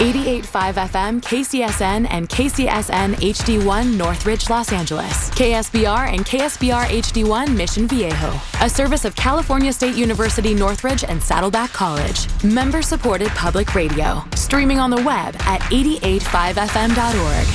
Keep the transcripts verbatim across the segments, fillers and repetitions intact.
eighty-eight point five F M, K C S N, and K C S N H D one Northridge, Los Angeles. K S B R and K S B R H D one Mission Viejo. A service of California State University Northridge and Saddleback College. Member-supported public radio. Streaming on the web at eighty-eight point five F M dot org.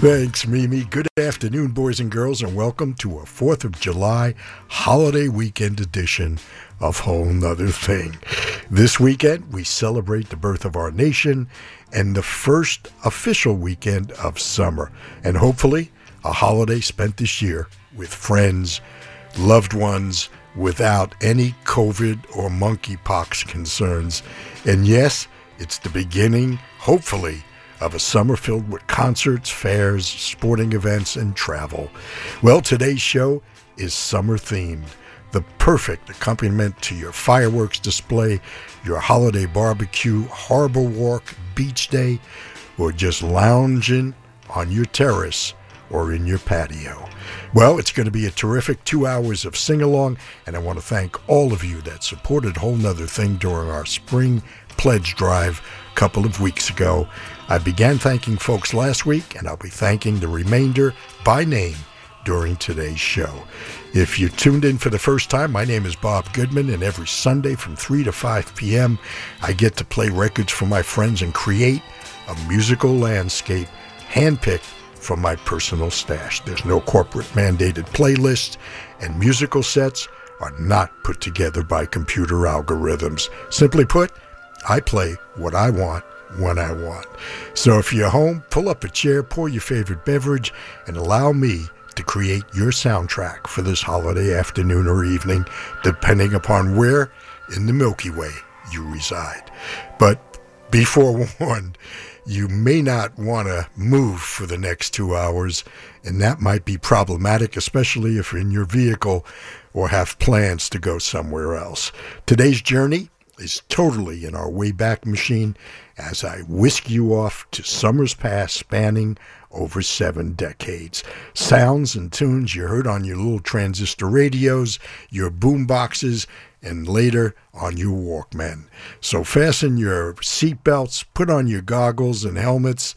Thanks, Mimi. Good afternoon, boys and girls, and welcome to a fourth of July holiday weekend edition of Whole 'Nuther Thing. This weekend, we celebrate the birth of our nation and the first official weekend of summer, and hopefully a holiday spent this year with friends, loved ones, without any COVID or monkeypox concerns. And yes, it's the beginning, hopefully, of a summer filled with concerts, fairs, sporting events, and travel. Well, today's show is summer-themed, the perfect accompaniment to your fireworks display, your holiday barbecue, harbor walk, beach day, or just lounging on your terrace or in your patio. Well, it's going to be a terrific two hours of sing-along, and I want to thank all of you that supported Whole 'Nuther Thing during our spring pledge drive a couple of weeks ago. I began thanking folks last week, and I'll be thanking the remainder by name during today's show. If you tuned in for the first time, my name is Bob Goodman, and every Sunday from three to five p.m., I get to play records for my friends and create a musical landscape handpicked from my personal stash. There's no corporate mandated playlists, and musical sets are not put together by computer algorithms. Simply put, I play what I want, when I want. So if you're home, pull up a chair, pour your favorite beverage, and allow me to create your soundtrack for this holiday afternoon or evening, depending upon where in the Milky Way you reside. But be forewarned, you may not want to move for the next two hours, and that might be problematic, especially if you're in your vehicle or have plans to go somewhere else. Today's journey is totally in our Wayback Machine as I whisk you off to summers past spanning over seven decades. Sounds and tunes you heard on your little transistor radios, your boom boxes, and later on your Walkman. So fasten your seatbelts, put on your goggles and helmets,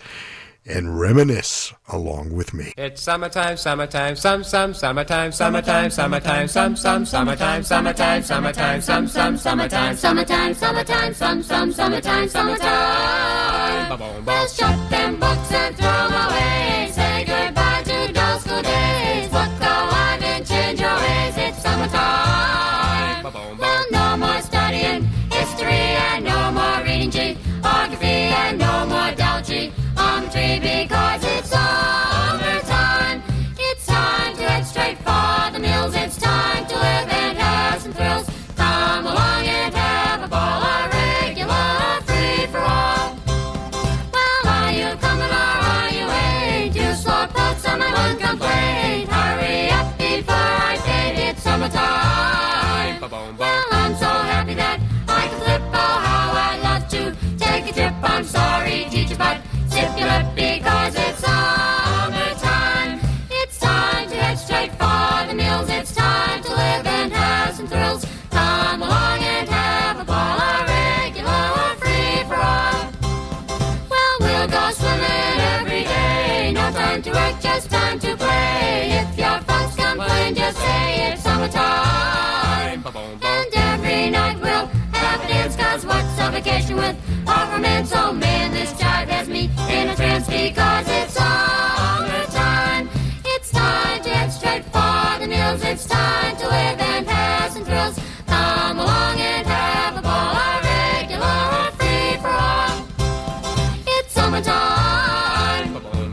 and reminisce along with me. It's summertime, summertime, some, some, summertime, summertime, summertime, some, some, summertime, summertime, summertime, some, some, summertime, summertime, summertime, some, some, summertime, summertime. Let's shut them books and throw them away. Say goodbye to dull school days. Book the wine and change your ways. It's summertime. Well, no more studying history and no more reading geography and no more doubt-y. Because it's summertime, it's time to head straight for the mills. It's time to live and have some thrills. Come along and have a ball, a regular free-for-all. Well, are you coming or are you late? You slow folks on my one complaint. Hurry up before I fade. It's summertime. Well, I'm so happy that I can flip. Oh, how I love to take a trip. I'm sorry, teacher, but because it's summertime, it's time to head straight for the mills. It's time to live and have some thrills. Come along and have a ball, a regular free-for-all. Well, we'll go swimming every day. No time to work, just time to play. If your folks complain, just say it's summertime. And every night we'll have a dance, cause what's a vacation with our men? So man, this jive has me in a trance because it's summertime. It's time to head straight for the mills. It's time to live and have some thrills. Come along and have a ball, a regular free-for-all. It's summertime.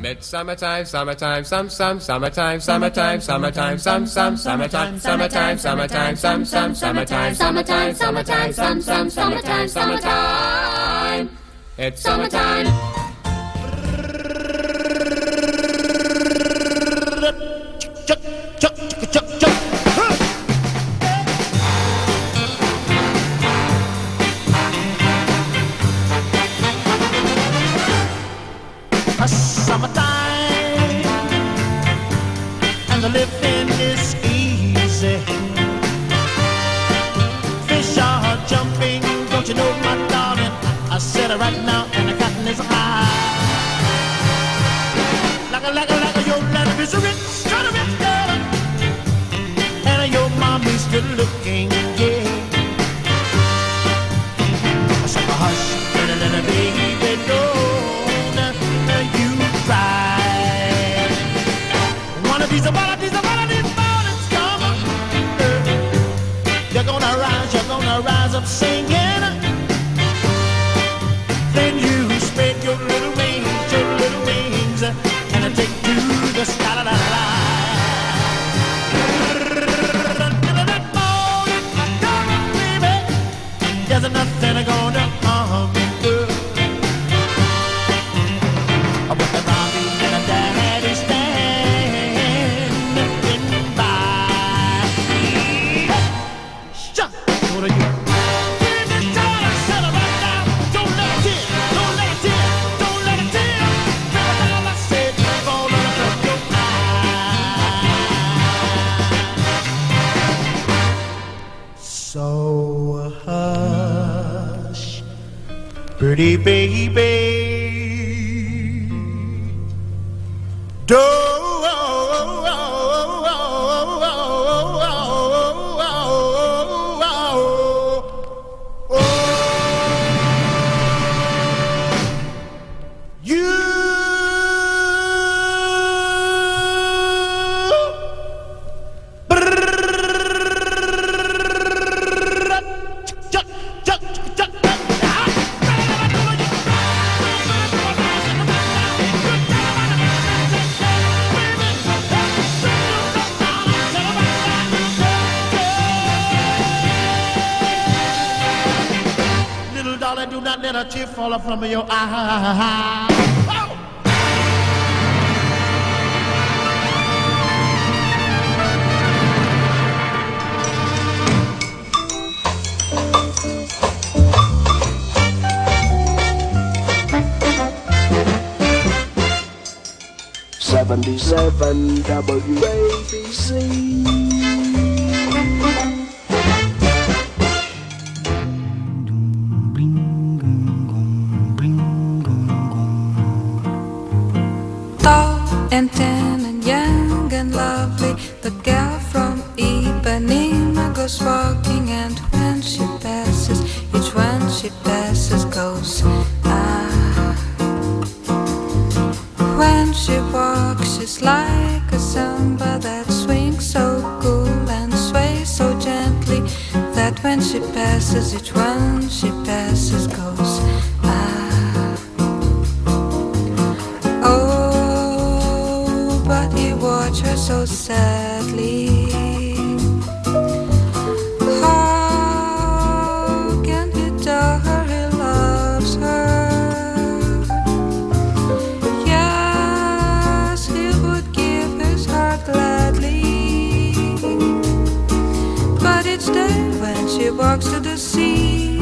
It's summertime, summertime, some, some, summertime, summertime, summertime, some, some, summertime, summertime, summertime, some, some, summertime, summertime, summertime, some, some, summertime, summertime. It's summertime. Chuck, chuck, chuck, chuck, chuck. Huh! Don't you know, my darling, I said it right now, and the cotton is high. Like a, like a, like a, your letter is a rich, kind of rich girl, and your mommy's good looking, yeah. I said, hush, little, little baby, don't you cry. One of these, one of these, one of these mornings come up, you're gonna rise, you're gonna rise up singing. Pretty baby, don't you let a tear fall from your eye. seventy-seven W A B C. And thin and young and lovely, the girl from Ipanema goes walking, and when she passes, each one she passes goes ah. When she walks, she's like a samba that swings so cool and sways so gently, that when she passes, each one she passes goes ah. So sadly, how can he tell her he loves her? Yes, he would give his heart gladly, but each day when she walks to the sea,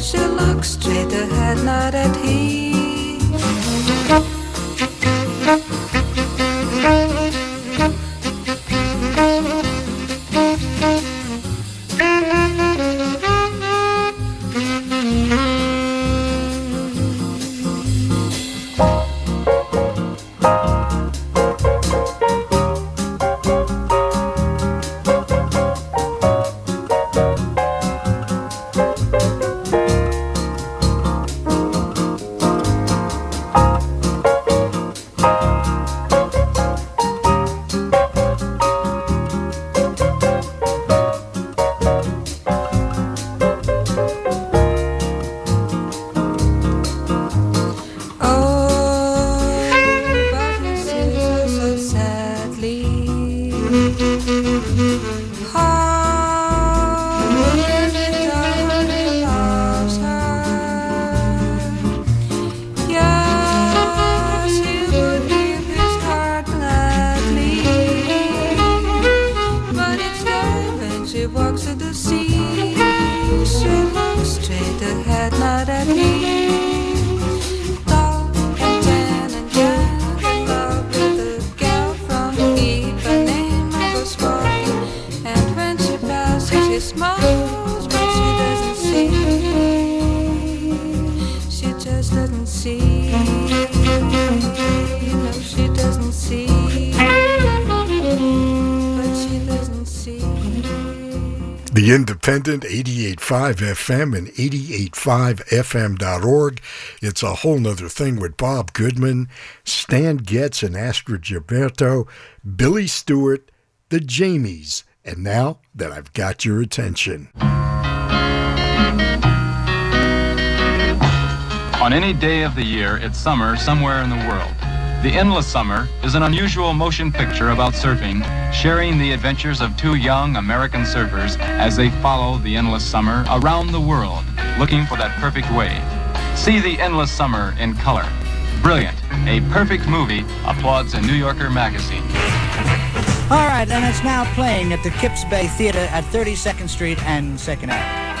she looks straight ahead, not at he. The Independent, eighty-eight point five F M and eighty-eight point five F M dot org. It's A Whole 'Nuther Thing with Bob Goodman, Stan Getz and Astrid Gilberto, Billy Stewart, The Jamies. And now that I've got your attention. On any day of the year, it's summer somewhere in the world. The Endless Summer is an unusual motion picture about surfing, sharing the adventures of two young American surfers as they follow the endless summer around the world, looking for that perfect wave. See The Endless Summer in color. Brilliant. A perfect movie, applauds a New Yorker magazine. All right, and it's now playing at the Kips Bay Theater at thirty-second Street and second Avenue.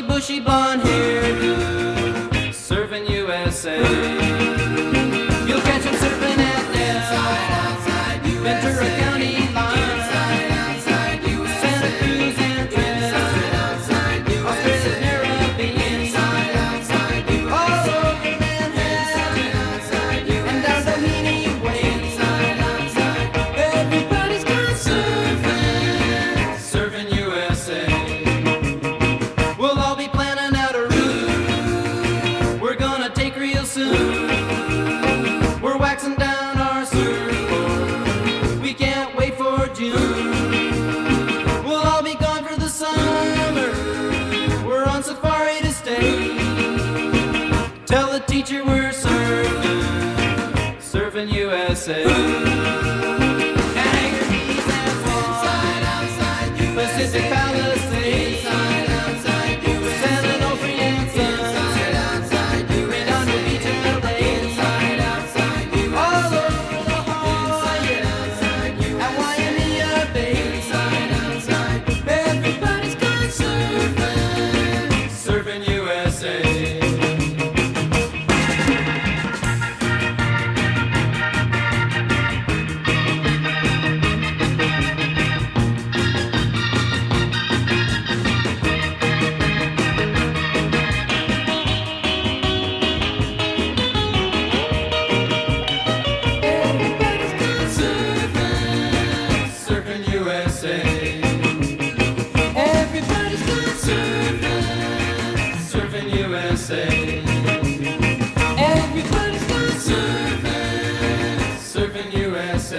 bushy, bushy blonde hairdo, serving U S A. You'll catch him surfing at Inside, outside, U S A. Ventura County line. Inside, outside, U S A. Santa Cruz and Trinidad. Inside, outside, U S A. Australia's Caribbean. Inside, outside, U S A. All over Manhattan. Inside, outside, U S A. And down Bohemian Way. Inside, outside. Everybody's gone surfing. Serving U S A. We'll all be planning out a route. We're gonna take real soon. We're waxing down. Teacher, we're serving, serving U S A. Hanger bees and swans, inside, outside, U S A. Pacific Palisades, inside, outside, U S A. San Onofre and Sons, inside, outside, U S A. Redondo Beach and L A, inside, outside, U S A. All over La Jolla, inside, outside, U S A. At Waimea Bay, inside, outside, everybody's gone surfing, serving U S A.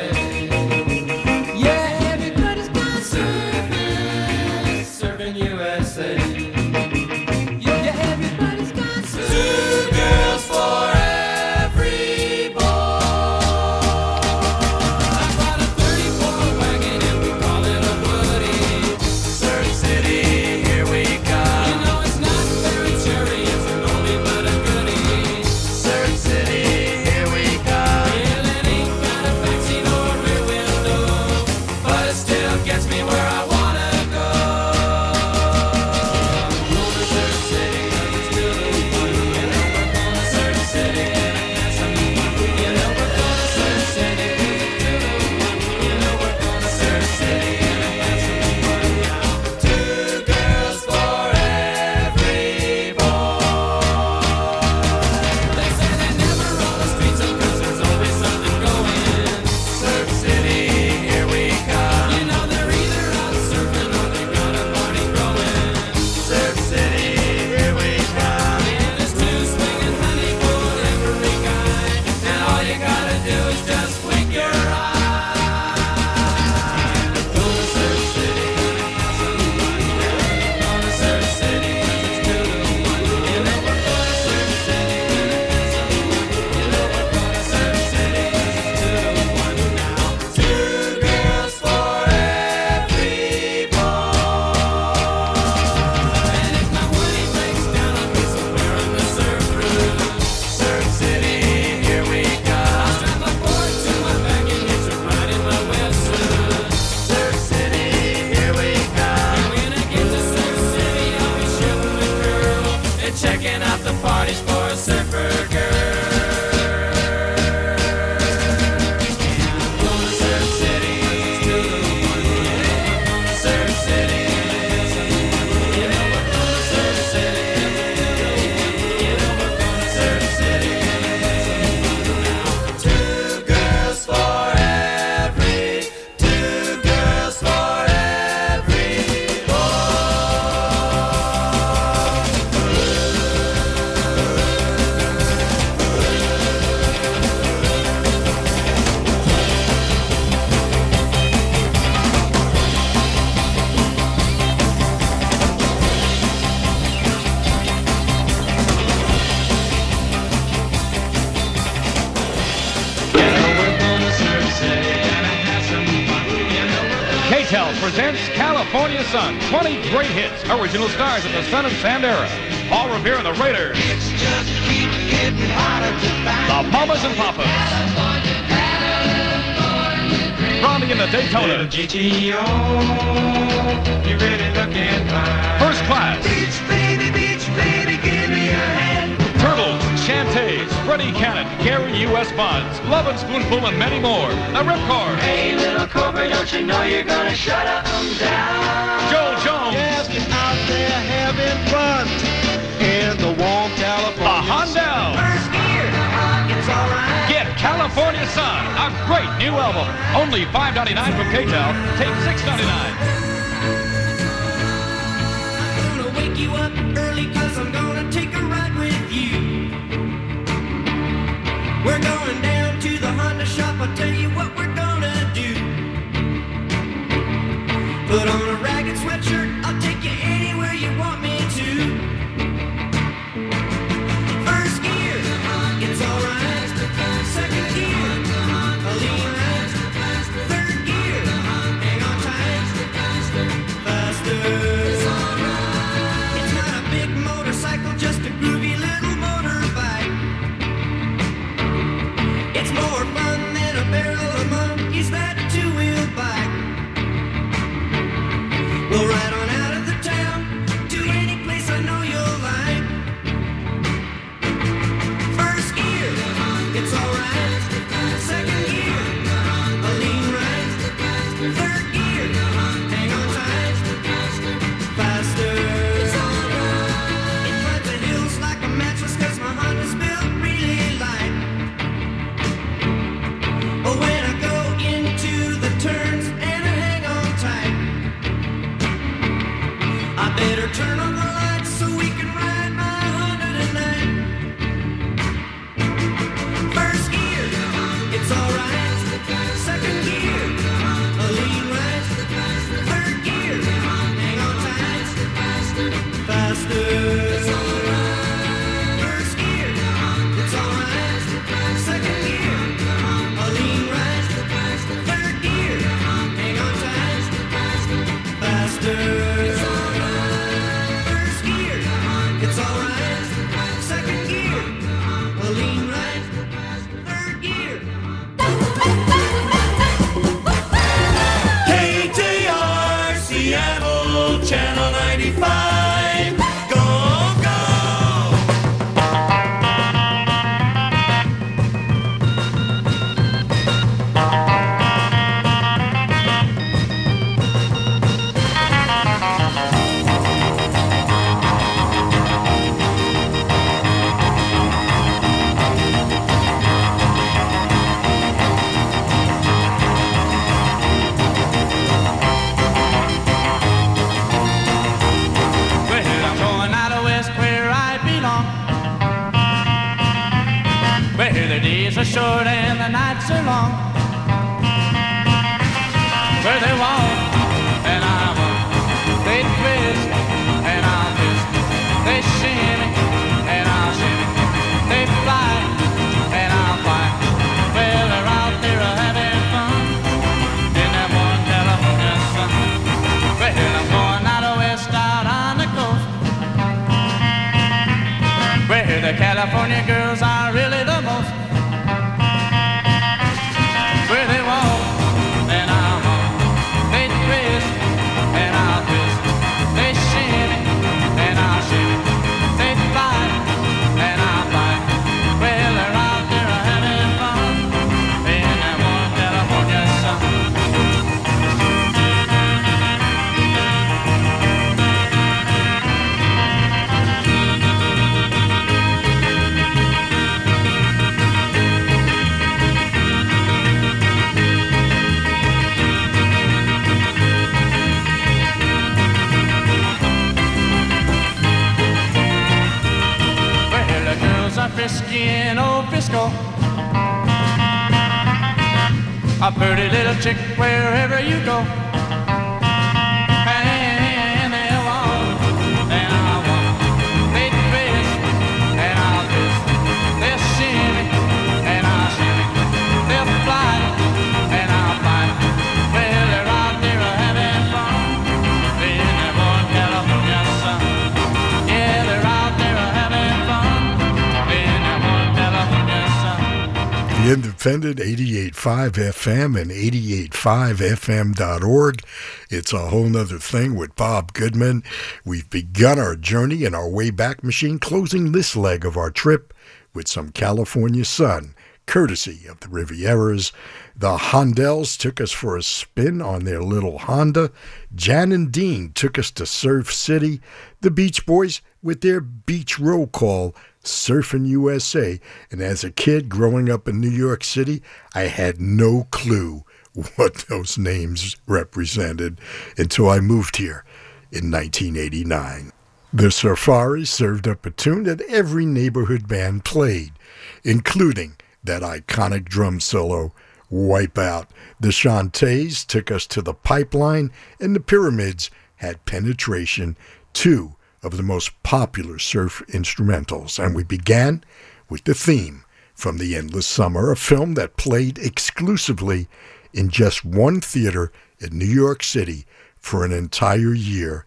twenty great hits, original stars of the Sun and Sand era. Paul Revere and the Raiders. It's just keep getting harder to find. The Mamas and Papas. California, California, California, Ronnie and the Daytonas. G T O, you're really looking fine. First Class. Beach baby, beach baby, give me your hand. Turtles, Shantays, Freddy Cannon, Gary U S. Bonds, Love and Spoonful, and many more. Now Rip Cord. Hey, little Cobra, don't you know you're gonna shut 'em down? Joe Jones. Yes, he's out there having fun in the warm California. The Hondels. First gear. It's all right. Get California Sun, a great new album. Only five ninety-nine from K T E L. Tape six ninety-nine. I'm gonna wake you up early 'cause I'm gonna take a ride with you. We're going down to the Honda shop. I'll tell you what we're gonna do. Put on a ragged sweatshirt. I'll take you anywhere you want me to. First gear, it's all right. Second gear, a lean right. Third gear, hang on tight. Faster, it's all right. It's not a big motorcycle, just a groovy little motorbike. It's more fun than a barrel of monkeys, that two-wheel bike. We'll ride on out of the town to any place I know you'll like. First gear, it's all right. Second gear, a lean right. Third gear, hang on tight. Faster, it's all right. It rides the hills like a mattress 'cause my Honda's built really light. But when I go into the turns and I hang on tight, I better turn on the lights so we can ride my Honda tonight. First gear. It's all right. Second gear, a lean right. Third gear, hang on tight. Faster, it's all right. First gear, it's all right. Second gear, a lean right. Third gear, hang on tight. Faster, it's all right. First gear, it's all right. Second gear, a lean right. Third gear. K T R Seattle Channel ninety-five. Go, short and the nights are long, where they walk and I walk, they twist and I twist, they shimmy and I shimmy, they fly and I fly. Well, they're out there having fun in that one California sun. Well, I'm going out west out on the coast, where the California girls are really the most. Frisky in old Frisco, a pretty little chick wherever you go. And they walk, and I walk, they twist, and I twist, they shimmy, and I shimmy, they fly, and I fly. Well, they're out there having fun in that one California sun. Yeah, they're out there having fun. The end of offended, eighty-eight point five F M and eighty-eight point five F M dot org. It's A Whole 'Nuther Thing with Bob Goodman. We've begun our journey in our Wayback Machine, closing this leg of our trip with some California sun, courtesy of the Rivieras. The Hondels took us for a spin on their little Honda. Jan and Dean took us to Surf City. The Beach Boys with their beach roll call, Surfin' U S A. And as a kid growing up in New York City, I had no clue what those names represented until I moved here in nineteen eighty-nine. The Safaris served up a tune that every neighborhood band played, including that iconic drum solo, Wipe Out. The Shantays took us to the Pipeline, and the Pyramids had Penetration, two of the most popular surf instrumentals. And we began with the theme from The Endless Summer, a film that played exclusively in just one theater in New York City for an entire year,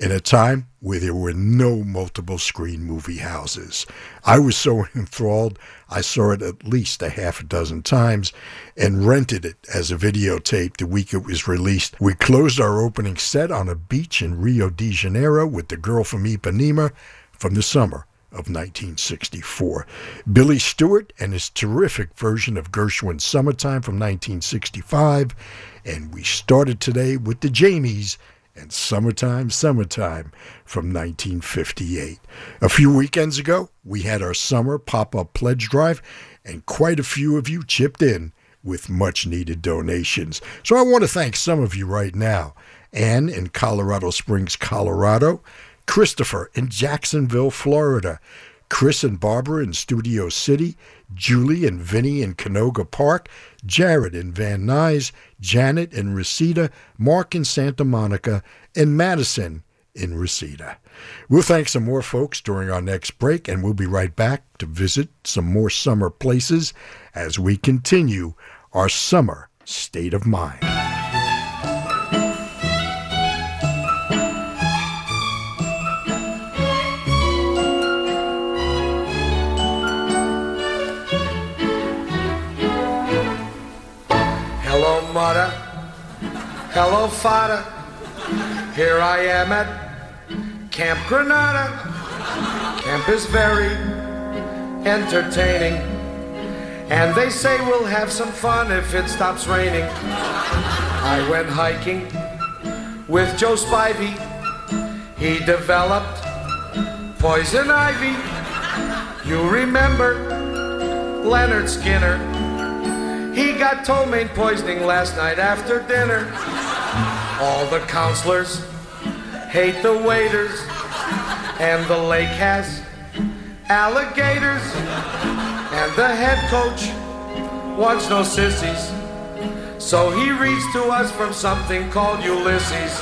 in a time where there were no multiple screen movie houses. I was so enthralled, I saw it at least a half a dozen times and rented it as a videotape the week it was released. We closed our opening set on a beach in Rio de Janeiro with The Girl from Ipanema from the summer of nineteen sixty-four. Billy Stewart and his terrific version of Gershwin's Summertime from nineteen sixty-five. And we started today with The Jamies and Summertime, Summertime from nineteen fifty-eight. A few weekends ago, we had our summer pop-up pledge drive, and quite a few of you chipped in with much-needed donations. So I want to thank some of you right now. Ann in Colorado Springs, Colorado. Christopher in Jacksonville, Florida. Chris and Barbara in Studio City. Julie and Vinny in Canoga Park. Jared in Van Nuys. Janet in Reseda. Mark in Santa Monica. And Madison in Reseda. We'll thank some more folks during our next break, and we'll be right back to visit some more summer places as we continue our summer state of mind. Mother. Hello, father. Here I am at Camp Granada. Camp is very entertaining, and they say we'll have some fun if it stops raining. I went hiking with Joe Spivey. He developed poison ivy. You remember Leonard Skinner. He got ptomaine poisoning last night after dinner. All the counselors hate the waiters, and the lake has alligators, and the head coach wants no sissies, so he reads to us from something called Ulysses.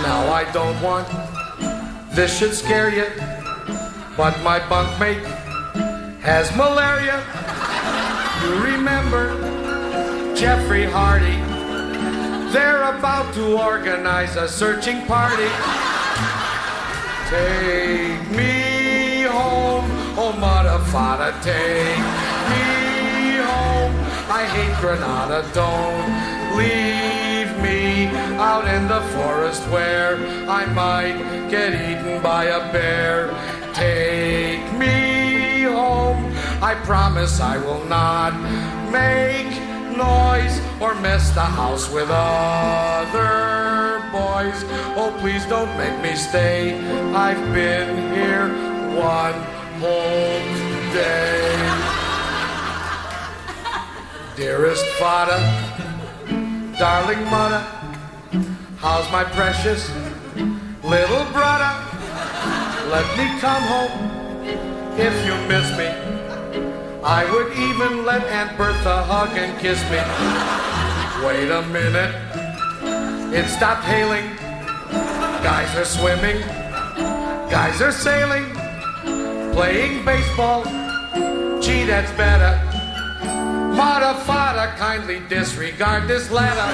Now I don't want this should scare you, but my bunkmate has malaria. You remember Jeffrey Hardy? They're about to organize a searching party. Take me home, oh mother, father, take me home. I hate Granada, don't leave me out in the forest where I might get eaten by a bear. Take me home. I promise I will not make noise or mess the house with other boys. Oh, please don't make me stay. I've been here one whole day. Dearest father, darling mother, how's my precious little brother? Let me come home if you miss me. I would even let Aunt Bertha hug and kiss me. Wait a minute, it stopped hailing. Guys are swimming, guys are sailing, playing baseball, gee that's better. Mother, father, kindly disregard this letter.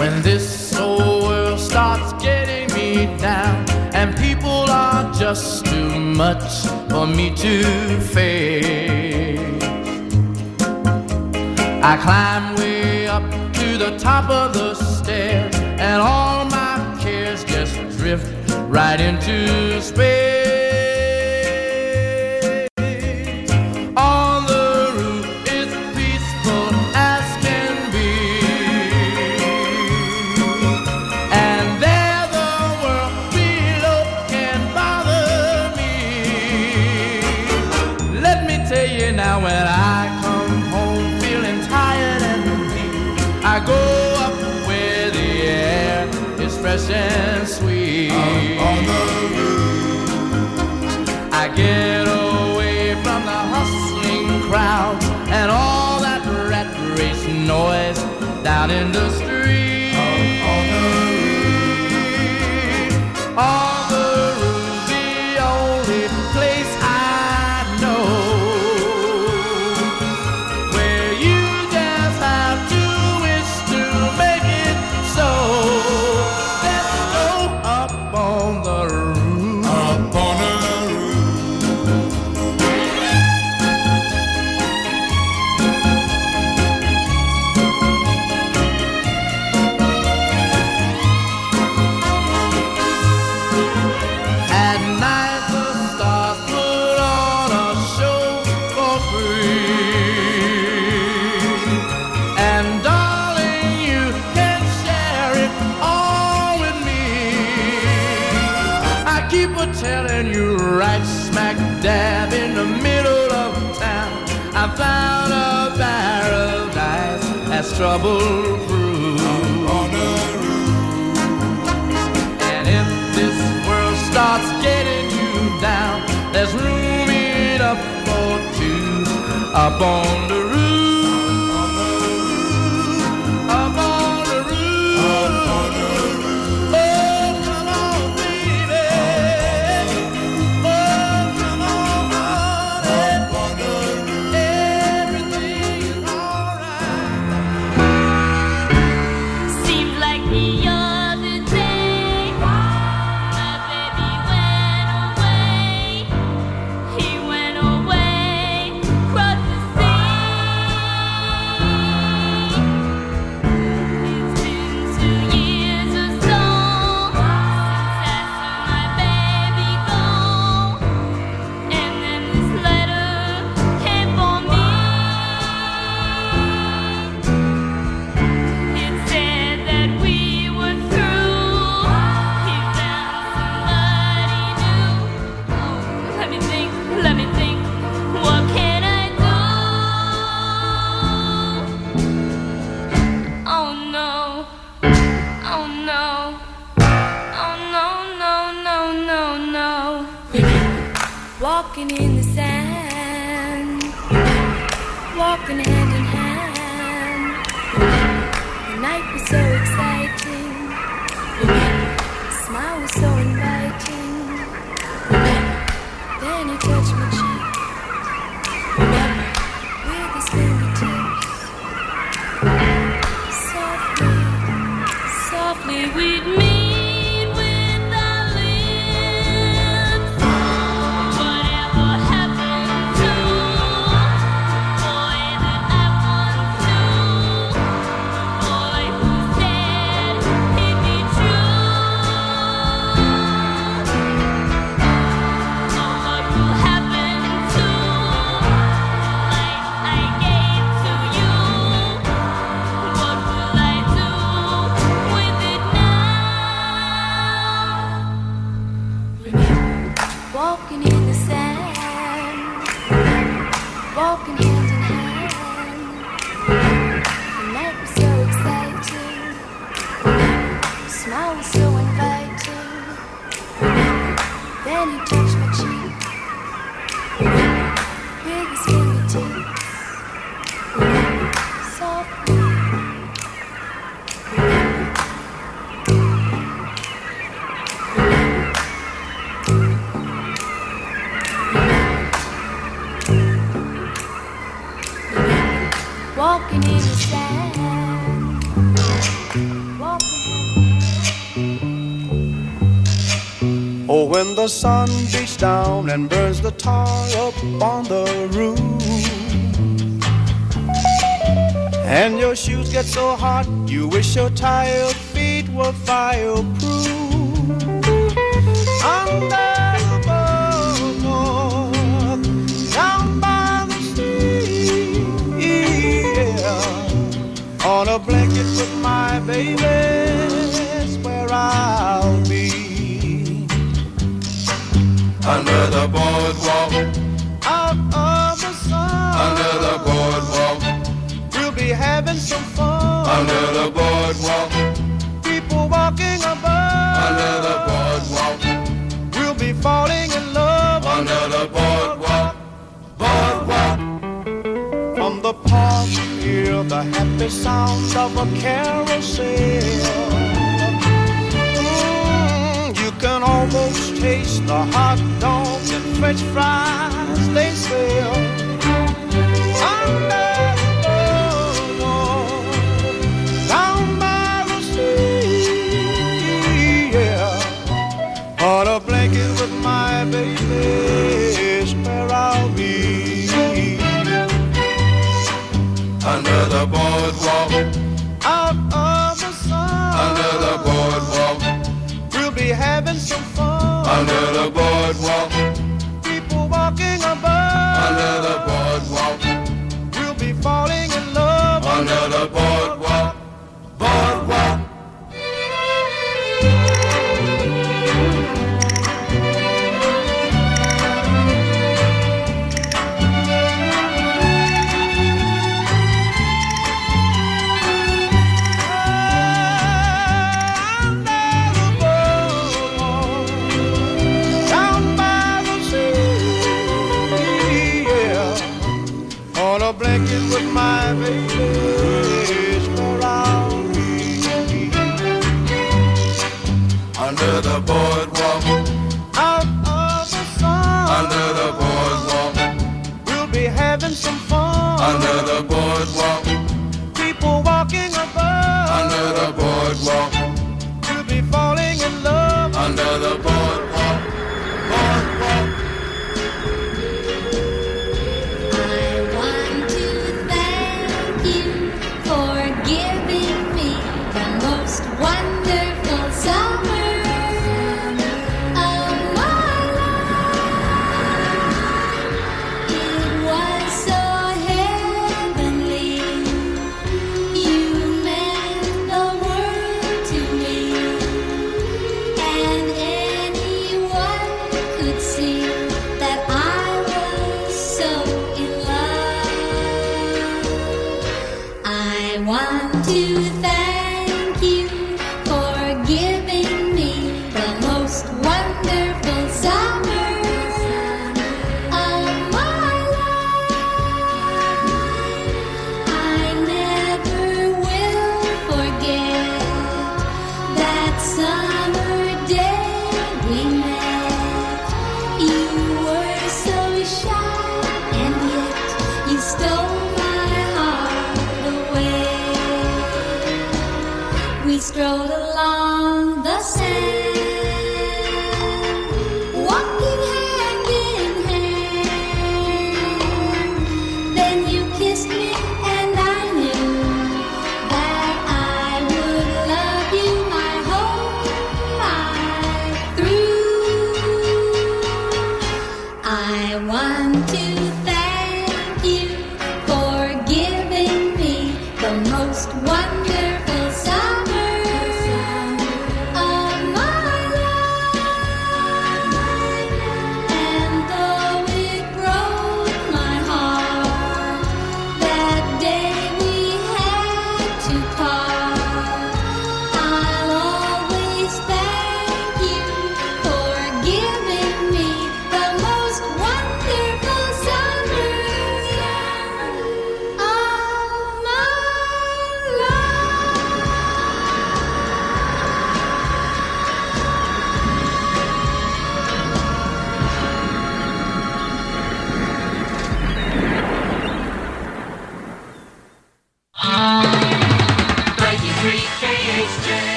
When this old world starts getting me down, and people are just just too much for me to face. I climb way up to the top of the stairs, and all my cares just drift right into space. On the roof, it's peaceful as can be, and there the world below can't bother me. Let me tell you now, when I come home feeling tired and weak, I go up where the air is fresh and sweet. I'm on the roof, I get over the hustling crowd and all that rat race noise down in the street. Up on the roof, on the roof, the only place I know, where you just have to wish to make it so. Let's go up on the roof, up on the roof. Telling you right smack dab in the middle of town, I found a paradise that's trouble-proof. On a roof. And if this world starts getting you down, there's room enough for two up on the roof. Walking in the sand, walking hand in hand. The night was so exciting, the smile was so inviting. Then he touched my cheek with his fingertips. Softly, softly we'd meet. Walking in the sand, walking in the sand. Oh, when the sun beats down and burns the tar up on the roof, and your shoes get so hot you wish your tired feet were fireproof. Under the boardwalk, down by the sea, yeah, on a blanket with my baby, that's where I'll be. Under the boardwalk, out of the sun. Under the boardwalk, we'll be having some fun. Under the boardwalk, people walking above. Under the boardwalk, we'll be falling in love. Under, Under the boardwalk, boardwalk. From the park, hear the happy sounds of a carousel. You can almost taste the hot dogs and french fries they sell. Under the boardwalk, down by the sea, yeah, on a blanket with my baby is where I'll be. Under the boardwalk, out of the sun. Under the boardwalk, having some fun. Under the boardwalk, people walking above. Under the boardwalk, we'll be falling in love. Under, Under the boardwalk, boardwalk. With my baby is where I'll be. Under the boardwalk, out of the sun. Under the boardwalk, we'll be having some fun. Under the boardwalk, people walking above. Under the boardwalk, we'll be falling in love. Under the boardwalk, boardwalk. Love.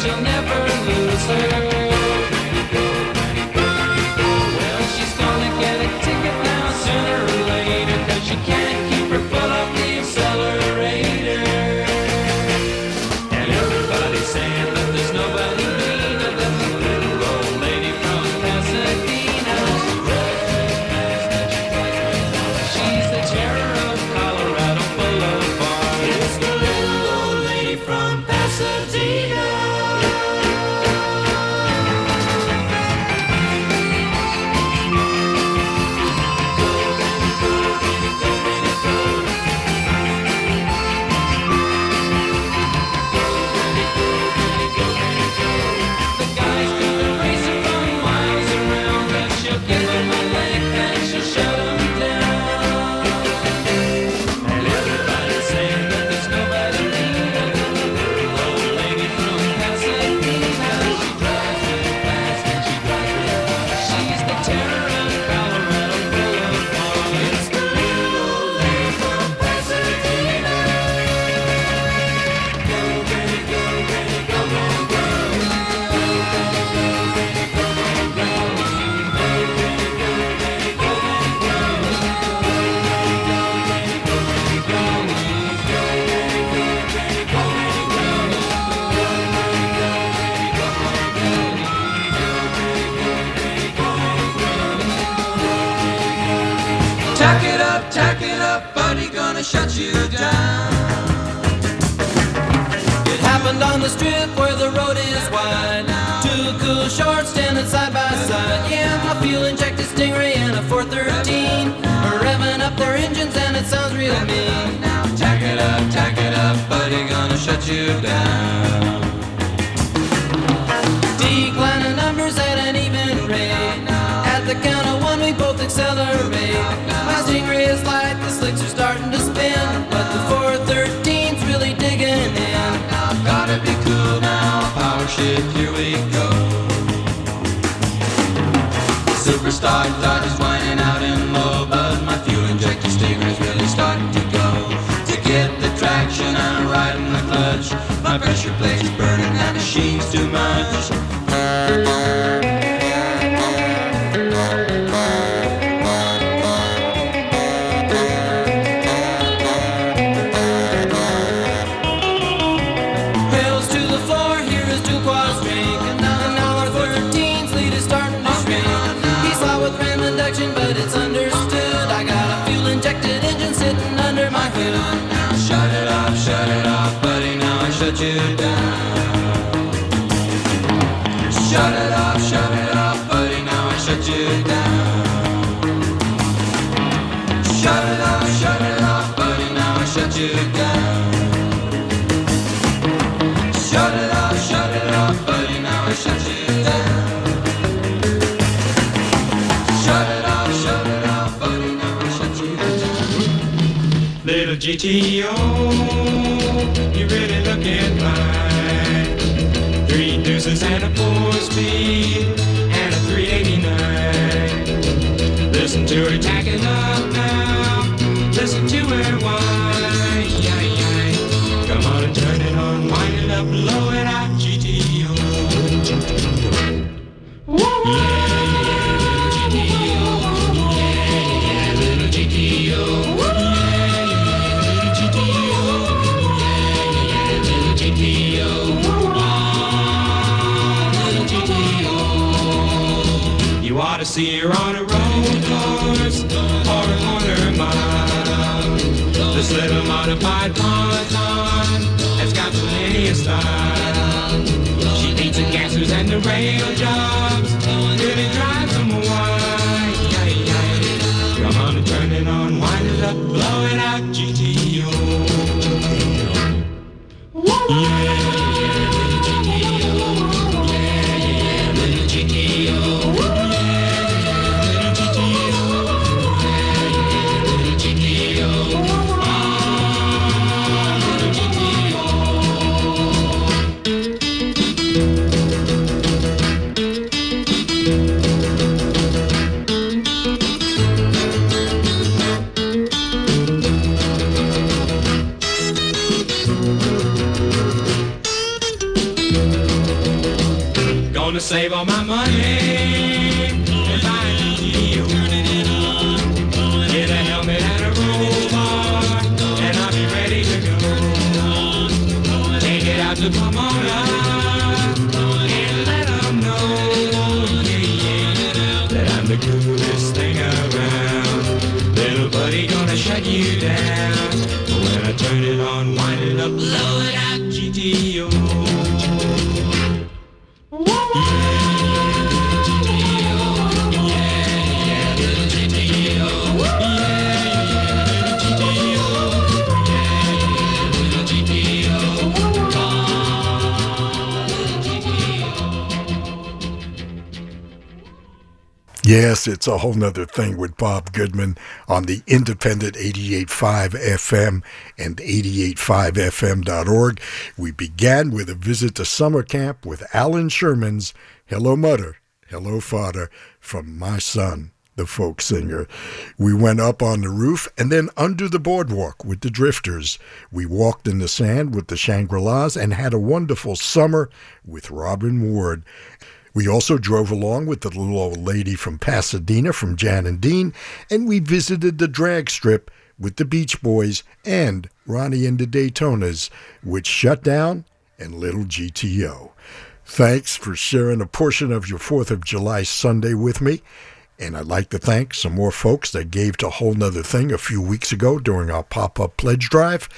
that you'll never lose her. Well, she's gonna get a ticket now sooner or later, 'cause she can't keep her foot off the accelerator. And everybody's saying that there's nobody meaner than the little old lady from Pasadena. She's the terror of Colorado Boulevard. It's the little old lady from Pasadena. Shut you down. It happened on the strip where the road is wide. Two cool shorts standing side by side. Yeah, my fuel injected Stingray and a four thirteen are revving up their engines and it sounds real mean. Tack it up, tack it up, buddy, gonna shut you down. Declining numbers at an even rate. At the count of one, we both accelerate. My Stingray is light, the slicks are starting to spin, but the four thirteen's really digging in. I've gotta be cool now, power shift, here we go. Superstar Dodge is whining out in low, but my fuel injector Stingray's really starting to go. To get the traction, I'm riding the clutch. My pressure plate's burning, that machine's too much. Shut you down. Shut it off, shut it off, buddy, now I shut you down. Shut it off, shut it off, buddy, now I shut you down. Shut it off, shut it off, buddy, now I shut you down. Shut it off, shut it off, buddy, now I shut you down. Little G T O, you're really looking fine. Three deuces and a four speed and a three eighty-nine. Listen to her tacking up now. Listen to her whine. Yeah, yeah. Come on and turn it on, wind it up, blow it out, G T O. Yeah, yeah, little G T O. Yeah, yeah, little G T O. You ought to see her on her own horse or on her mom. This little modified ponton has got plenty of style. She beats the gassers and the rail jobs, really drives them wild. Come on and turn it on, wind it up, blow it out, G T O. Yeah, yeah, little G T O. Yeah, yeah, little G T O. Yeah, yeah, little G T O. Yeah, yeah, little G T O. Ah, little G T O. Gonna save all my money and buy a G T O. Get a helmet and a roll bar, and I'll be ready to go. Take it out to Pomona and let them know, yeah, yeah, that I'm the coolest thing around. Little buddy gonna shut you down, but when I turn it on, wind it up, blow it out, G T O. Yes, it's a whole nother thing with Bob Goodman on the independent eighty-eight point five F M and eighty-eight point five F M dot org. We began with a visit to summer camp with Alan Sherman's Hello Mother, Hello Father from My Son, the folk singer. We went up on the roof and then under the boardwalk with the Drifters. We walked in the sand with the Shangri-Las and had a wonderful summer with Robin Ward. We also drove along with the little old lady from Pasadena from Jan and Dean, and we visited the drag strip with the Beach Boys and Ronnie and the Daytonas, which shut down, and little G T O. Thanks for sharing a portion of your fourth of July Sunday with me, and I'd like to thank some more folks that gave to Whole 'Nuther Thing a few weeks ago during our pop-up pledge drive.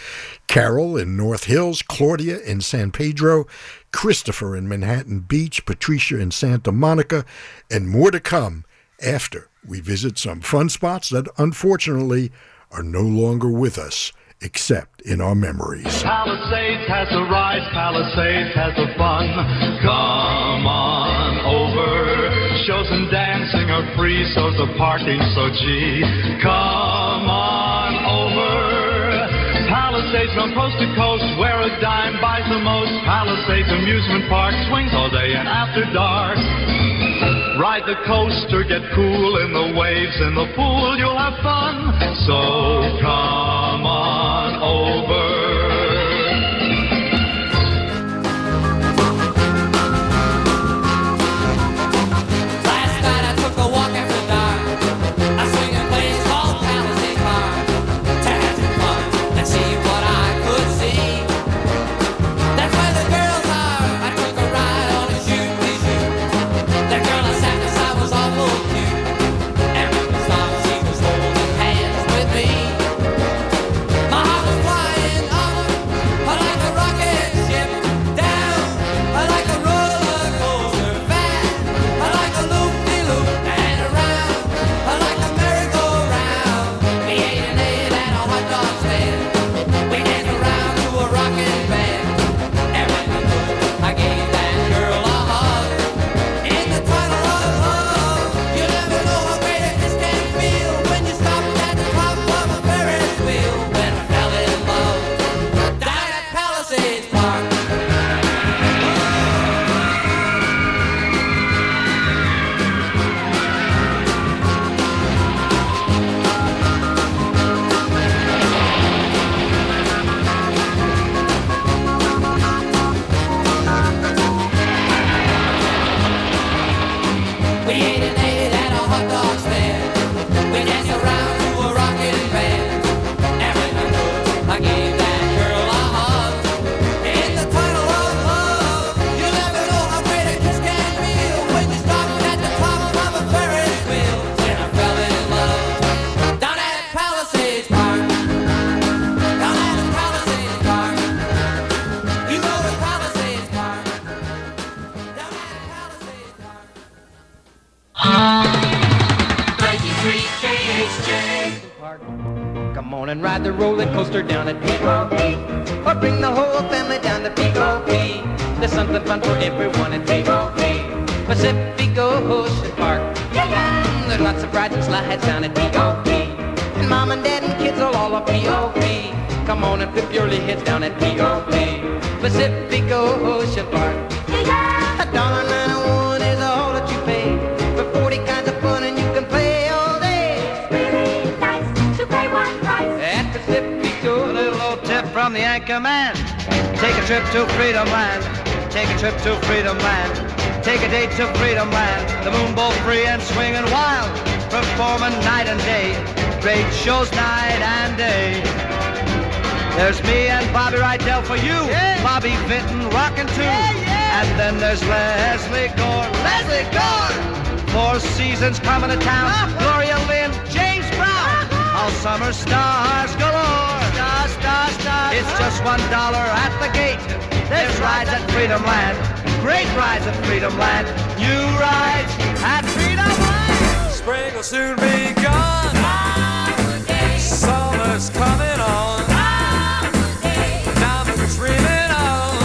Carol in North Hills, Claudia in San Pedro, Christopher in Manhattan Beach, Patricia in Santa Monica, and more to come after we visit some fun spots that unfortunately are no longer with us, except in our memories. Palisades has a ride, Palisades has a fun. Come on over. Shows and dancing are free, so's the parking, so gee. Come on over. Palisades from coast to coast, where a dime buys the most. Palisades amusement park, swings all day and after dark. Ride the coaster, get cool in the waves, in the pool you'll have fun. So come on over. Last night I took a walk after dark. I swing a place called Palisades Bar. To have some fun and see what I could see. That's where the girls are. I took a ride on a shoot-me-shoot. That girl I sat Take a trip to Freedom Land. Take a day to Freedom Land. The moon bowl free and swinging wild. Performing night and day. Great shows night and day. There's me and Bobby Rydell for you. Yeah. Bobby Vinton rockin' too. Yeah, yeah. And then there's Leslie Gore. Leslie Gore! Four Seasons coming to town. Uh-huh. Gloria Lynn, James Brown. Uh-huh. All summer stars galore. Star, star, star. It's just one dollar at the gate. There's rides at Freedom Land, great rides at Freedom Land, new rides at Freedom Land. Spring will soon be gone, holiday. Summer's coming on, holiday. Now that we're dreaming on,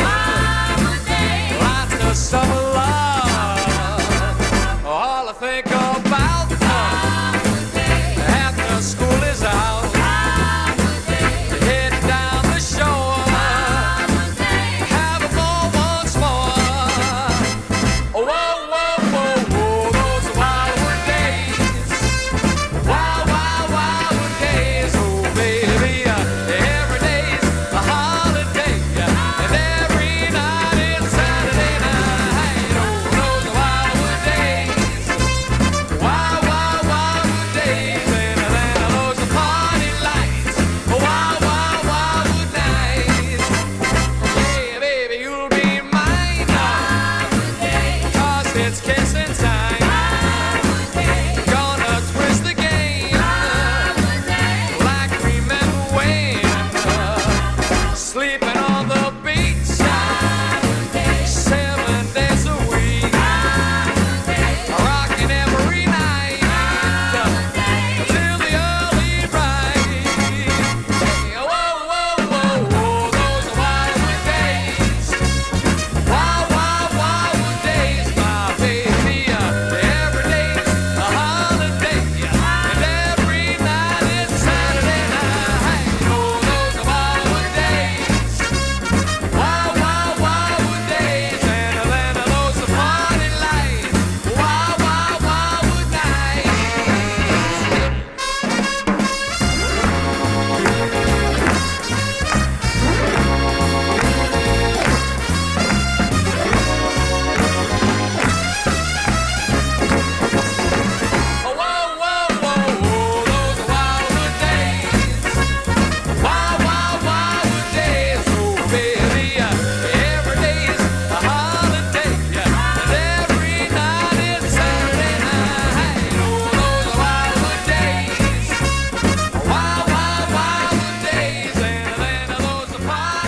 holiday. Lots of summer love, all I think about, holiday. After school is out.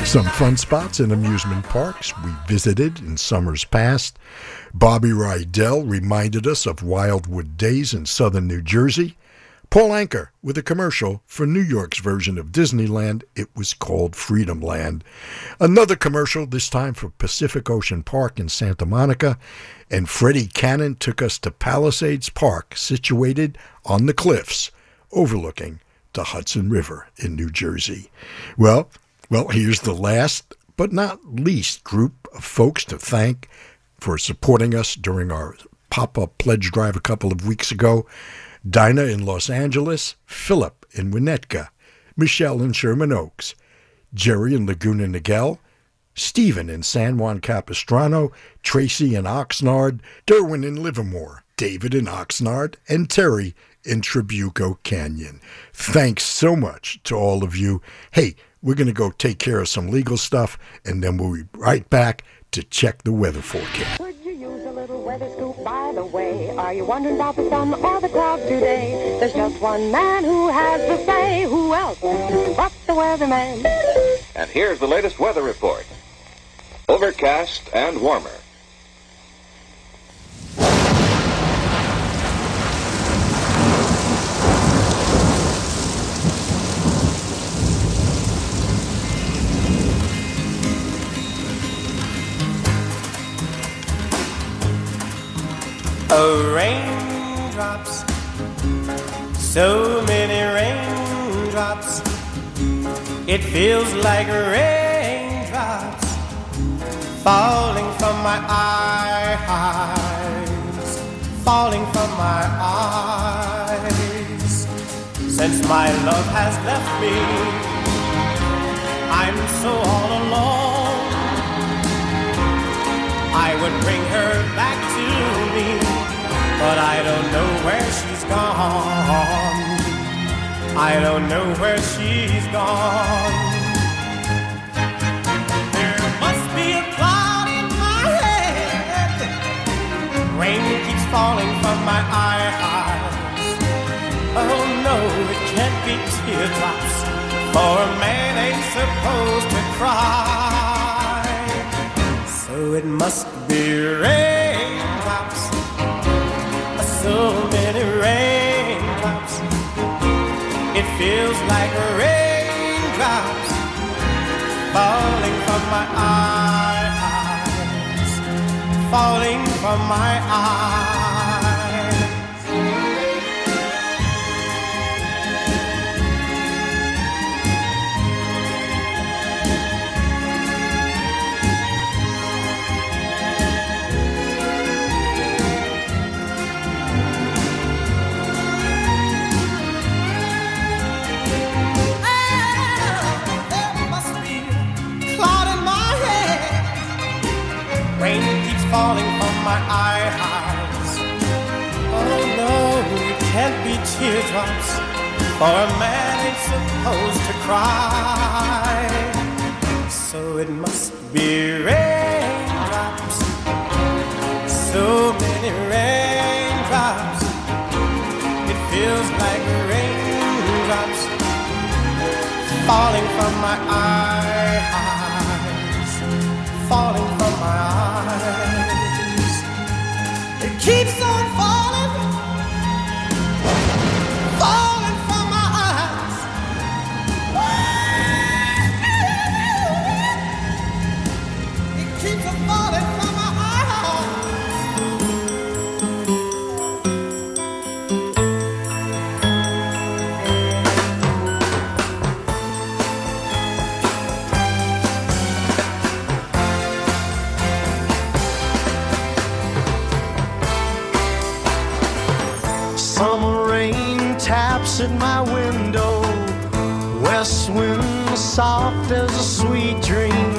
Some fun spots and amusement parks we visited in summers past. Bobby Rydell reminded us of Wildwood Days in southern New Jersey. Paul Anka with a commercial for New York's version of Disneyland. It was called Freedom Land. Another commercial, this time for Pacific Ocean Park in Santa Monica. And Freddy Cannon took us to Palisades Park, situated on the cliffs, overlooking the Hudson River in New Jersey. Well... Well, here's the last, but not least, group of folks to thank for supporting us during our pop-up pledge drive a couple of weeks ago. Dinah in Los Angeles, Philip in Winnetka, Michelle in Sherman Oaks, Jerry in Laguna Niguel, Stephen in San Juan Capistrano, Tracy in Oxnard, Derwin in Livermore, David in Oxnard, and Terry in Tribuco Canyon. Thanks so much to all of you. Hey, we're going to go take care of some legal stuff, and then we'll be right back to check the weather forecast. Would you use a little weather scoop, by the way? Are you wondering about the sun or the clouds today? There's just one man who has the say. Who else but the weatherman? And here's the latest weather report. Overcast and warmer. Oh, raindrops, so many raindrops, it feels like raindrops falling from my eyes, falling from my eyes. Since my love has left me, I'm so all alone. would bring her back to me, but I don't know where she's gone. I don't know where she's gone. There must be a cloud in my head. Rain keeps falling from my eyes. Oh no, it can't be teardrops, for a man ain't supposed to cry. So it must be raindrops, so many raindrops. It feels like raindrops falling from my eyes, falling from my eyes. Rain keeps falling from my eyes. Oh no, it can't be teardrops, for a man ain't supposed to cry. So it must be raindrops, so many raindrops. It feels like raindrops falling from my eyes, falling from my eyes. Keeps on falling, falling from my eyes. It keeps on falling from my at my window, west wind soft as a sweet dream,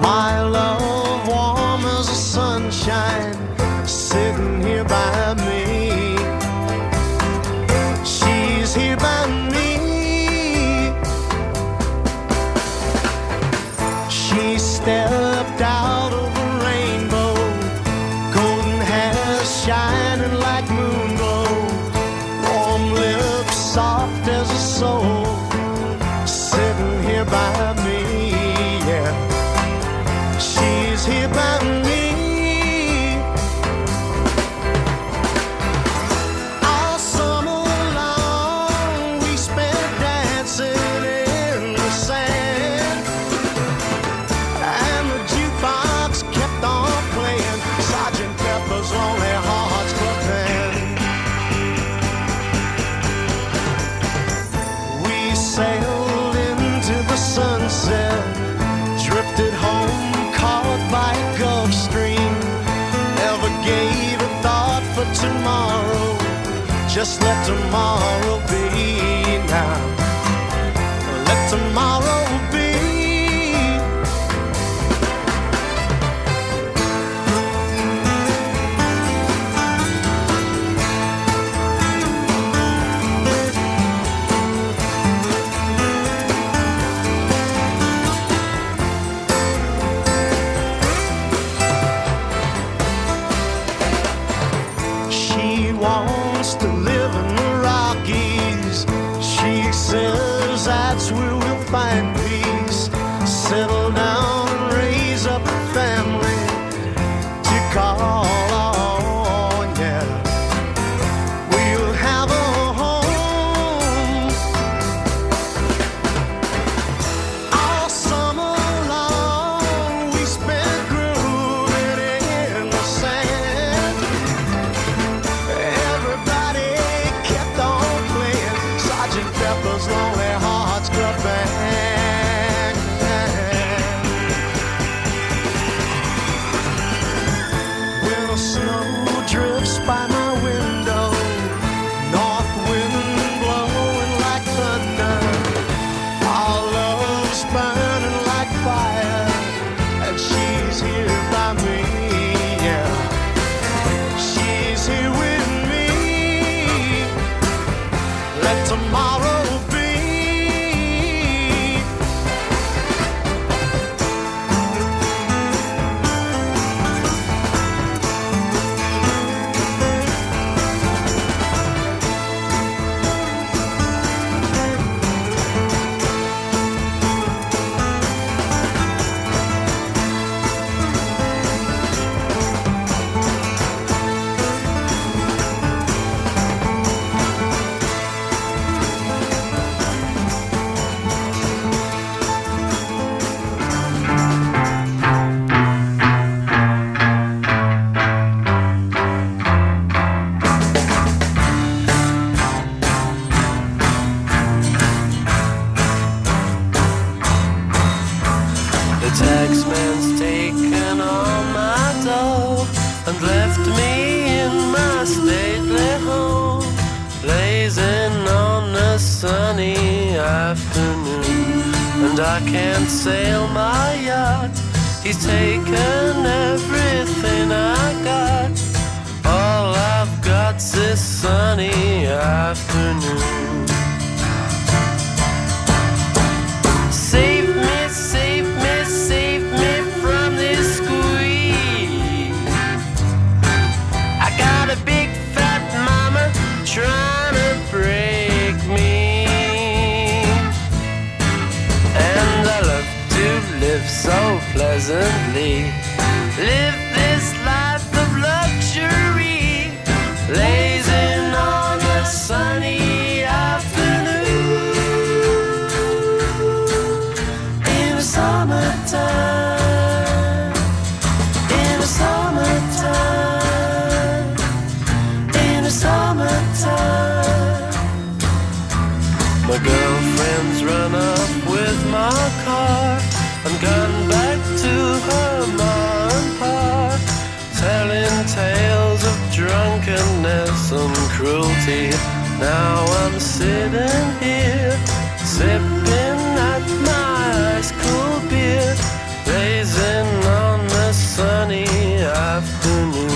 my love warm as the sunshine, sitting here by me, she's here by me, she stepped out of the rainbow, golden hair shining like moon glow, warm lips soft as a soul, sitting here by me, yeah. She's here by me. All summer long we spent dancing in the sand, and the jukebox kept on playing Sergeant Pepper's Lonely Hearts Club Band. Sailed into the sunset, drifted home, caught by a Gulf Stream, never gave a thought for tomorrow, just let tomorrow be now, let tomorrow be. Burning like fire, and she's here by me. left me in my stately home, blazing on a sunny afternoon. And I can't sail my yacht, he's taken everything I got. All I've got's this sunny afternoon. Save me, save me, save me from this squeeze. I got a big fat mama trying to break me. And I love to live so pleasantly. Live this life of luxury, blazing on a sunny afternoon. Summertime, in the summertime, in the summertime. My girlfriend's run up with my car and gone back to her mom and pa, telling tales of drunkenness and cruelty. Now I'm sitting here, sipping at my ice cool beer, blazing on a sunny afternoon.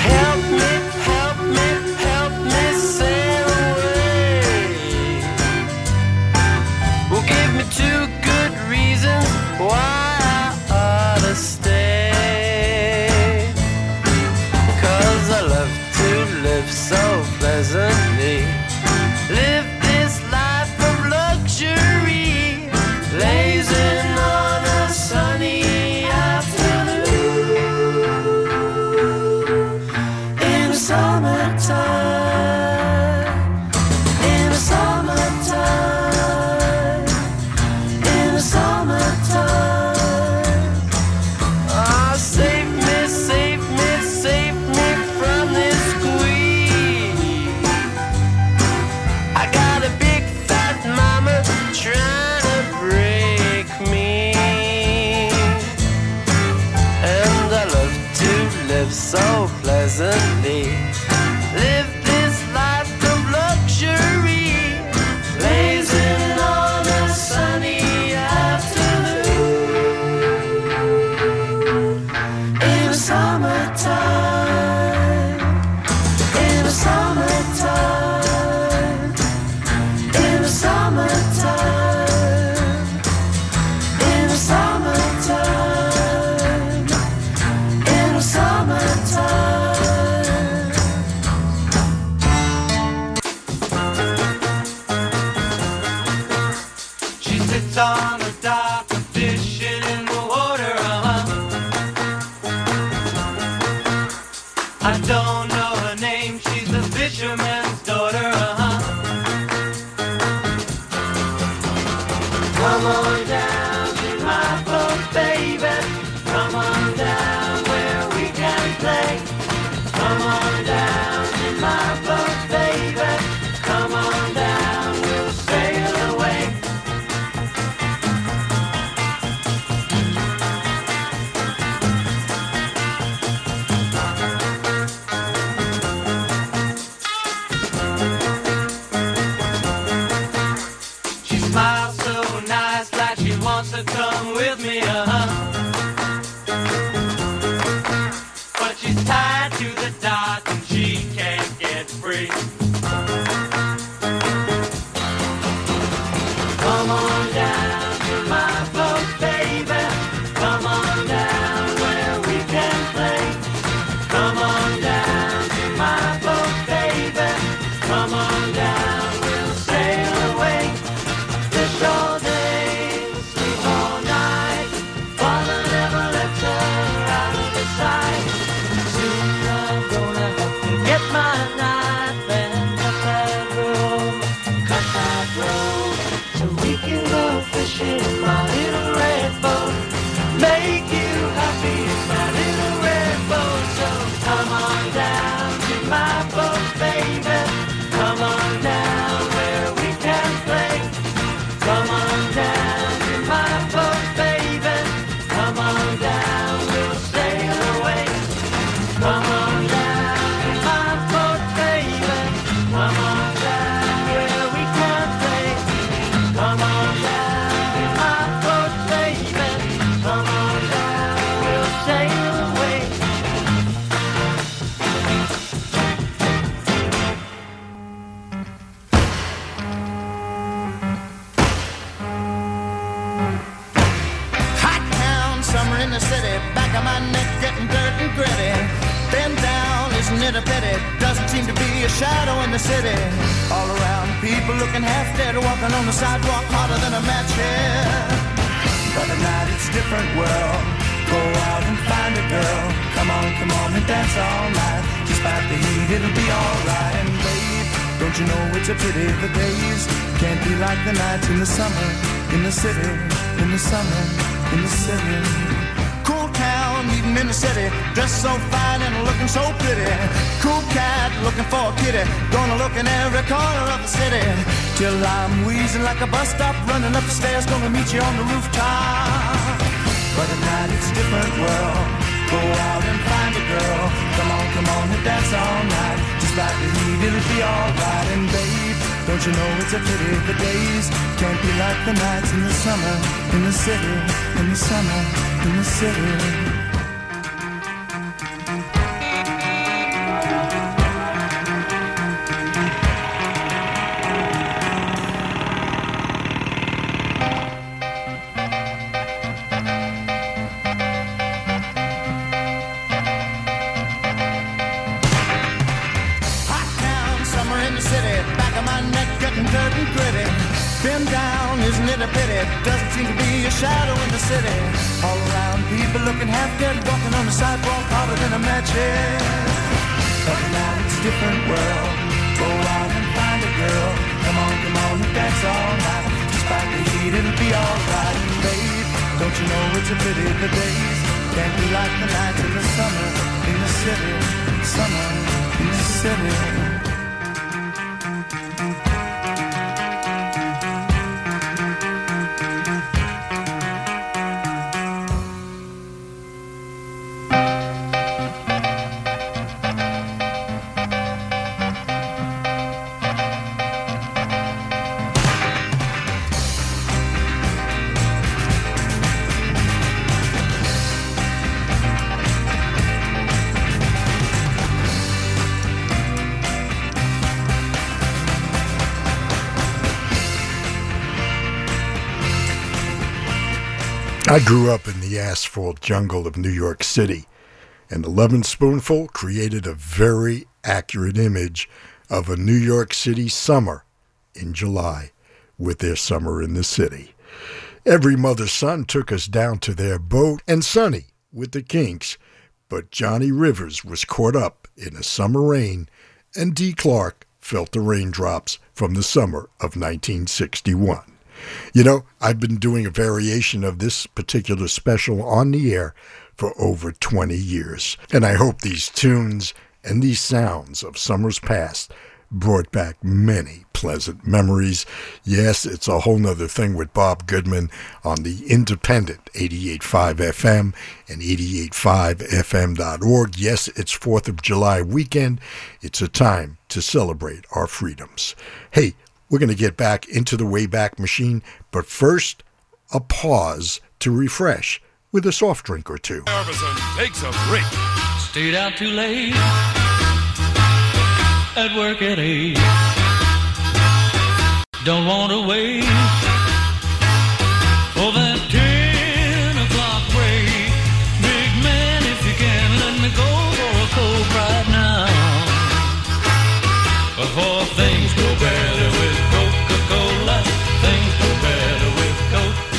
Help me, help me, help me sail away. Well, give me two good reasons why I ought to stay. Cause I love to live so pleasantly. Live this life of luxury, blazing on a sunny afternoon. In the summertime, in the summertime, in the summertime. Oh, save me, save me, save me from this squeeze. I got a big fat mama trying to break me. And I love to live so pleasantly. Live this life of luxury, blazing on a sunny afternoon. In the summertime, in the summertime, in the summertime, in the summertime, in the summertime. She sits on the dock, a fishing in the water, uh-huh. I don't know her name, she's a fisherman's daughter, uh-huh. Come on down in my boat, baby. Come on down where we can play. Come on down in my boat, baby. Come on down, we'll sail away. She smiles so nice, like she wants to come with me, uh-huh. But she's tied to the dock and she can't get free. Come on down to my boat, baby. Come on down where we can play. Come on down to my boat, baby. Come on down, we'll sail away. Fish all day, sleep all night. in the city, back of my neck getting dirt and gritty. Bend down, isn't it a pity? Doesn't seem to be a shadow in the city. All around, people looking half dead, walking on the sidewalk harder than a match here. But at night it's a different world. Go out and find a girl. Come on, come on and dance all night. Despite the heat, it'll be alright. And babe, don't you know it's a pity the days can't be like the nights in the summer, in the city, in the summer, in the city. Cool town, meeting in the city, dressed so fine and looking so pretty. Cool cat, looking for a kitty, gonna look in every corner of the city. Till I'm wheezing like a bus stop, running up the stairs, gonna meet you on the rooftop. But at night it's a different world. Go out and find a girl. Come on, come on and dance all night. Just like the heat, it'll be alright. And babe, don't you know it's a pity the days can't be like the nights in the summer, in the city, in the summer, in the city. I grew up in the asphalt jungle of New York City, and the Lovin' Spoonful created a very accurate image of a New York City summer in July with their Summer in the City. Every Mother's Son took us down to their boat and Sonny with the Kinks, but Johnny Rivers was caught up in a summer rain, and Dee Clark felt the raindrops from the summer of nineteen sixty-one. You know, I've been doing a variation of this particular special on the air for over twenty years, and I hope these tunes and these sounds of summers past brought back many pleasant memories. Yes, it's a whole nother thing with Bob Goodman on the independent eighty-eight point five F M and eighty-eight point five F M dot org. Yes, it's fourth of July weekend. It's a time to celebrate our freedoms. Hey, we're going to get back into the Wayback Machine, but first, a pause to refresh with a soft drink or two. Everson takes a break. Stayed out too late. At work at eight. Don't want to wait for that ten o'clock break. Big man, if you can, let me go for a cold right now. Before things go better with Coca-Cola, things go better with Coke.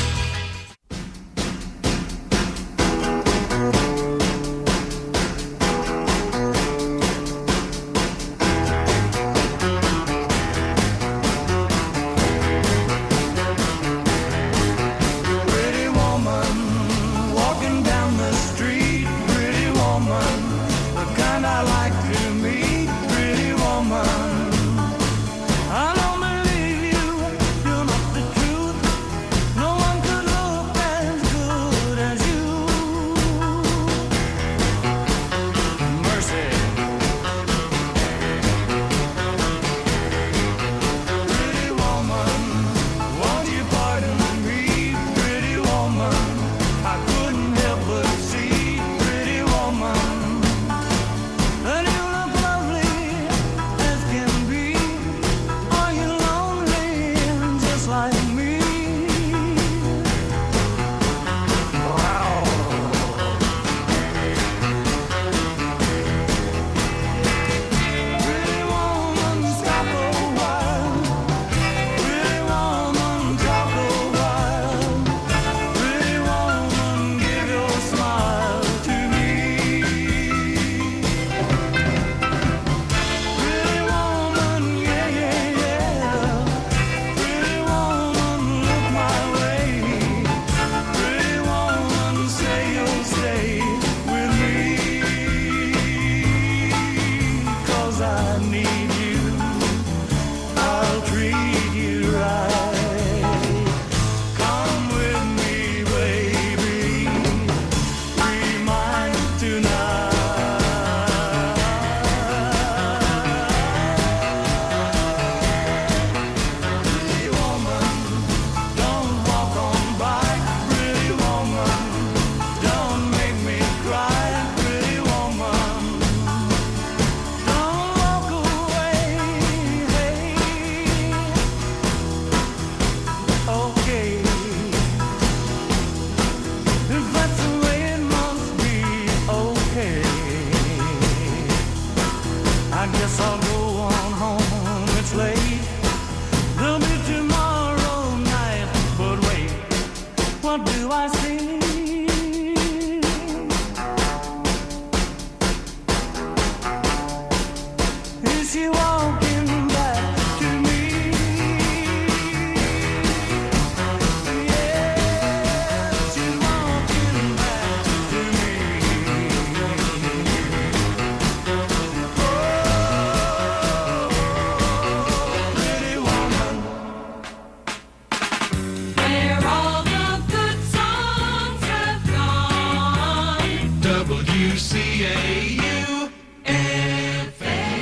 W C A U F M.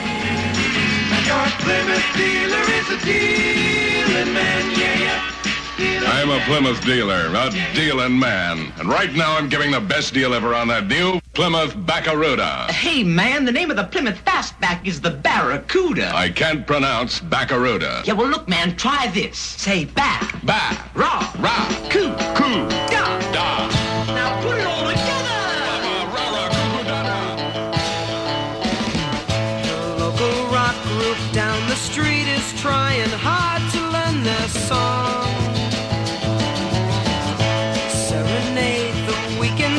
Your Plymouth dealer is a dealing man, yeah, yeah. Dealin' I'm a Plymouth dealer, a dealing man. And right now I'm giving the best deal ever on that new Plymouth Barracuda. Hey, man, the name of the Plymouth Fastback is the Barracuda. I can't pronounce Barracuda. Yeah, well, look, man, try this. Say back. Back. Ra. Ra. Coo. Coo. Da. Da. Now put it all together. The local rock group down the street is trying hard to learn their song.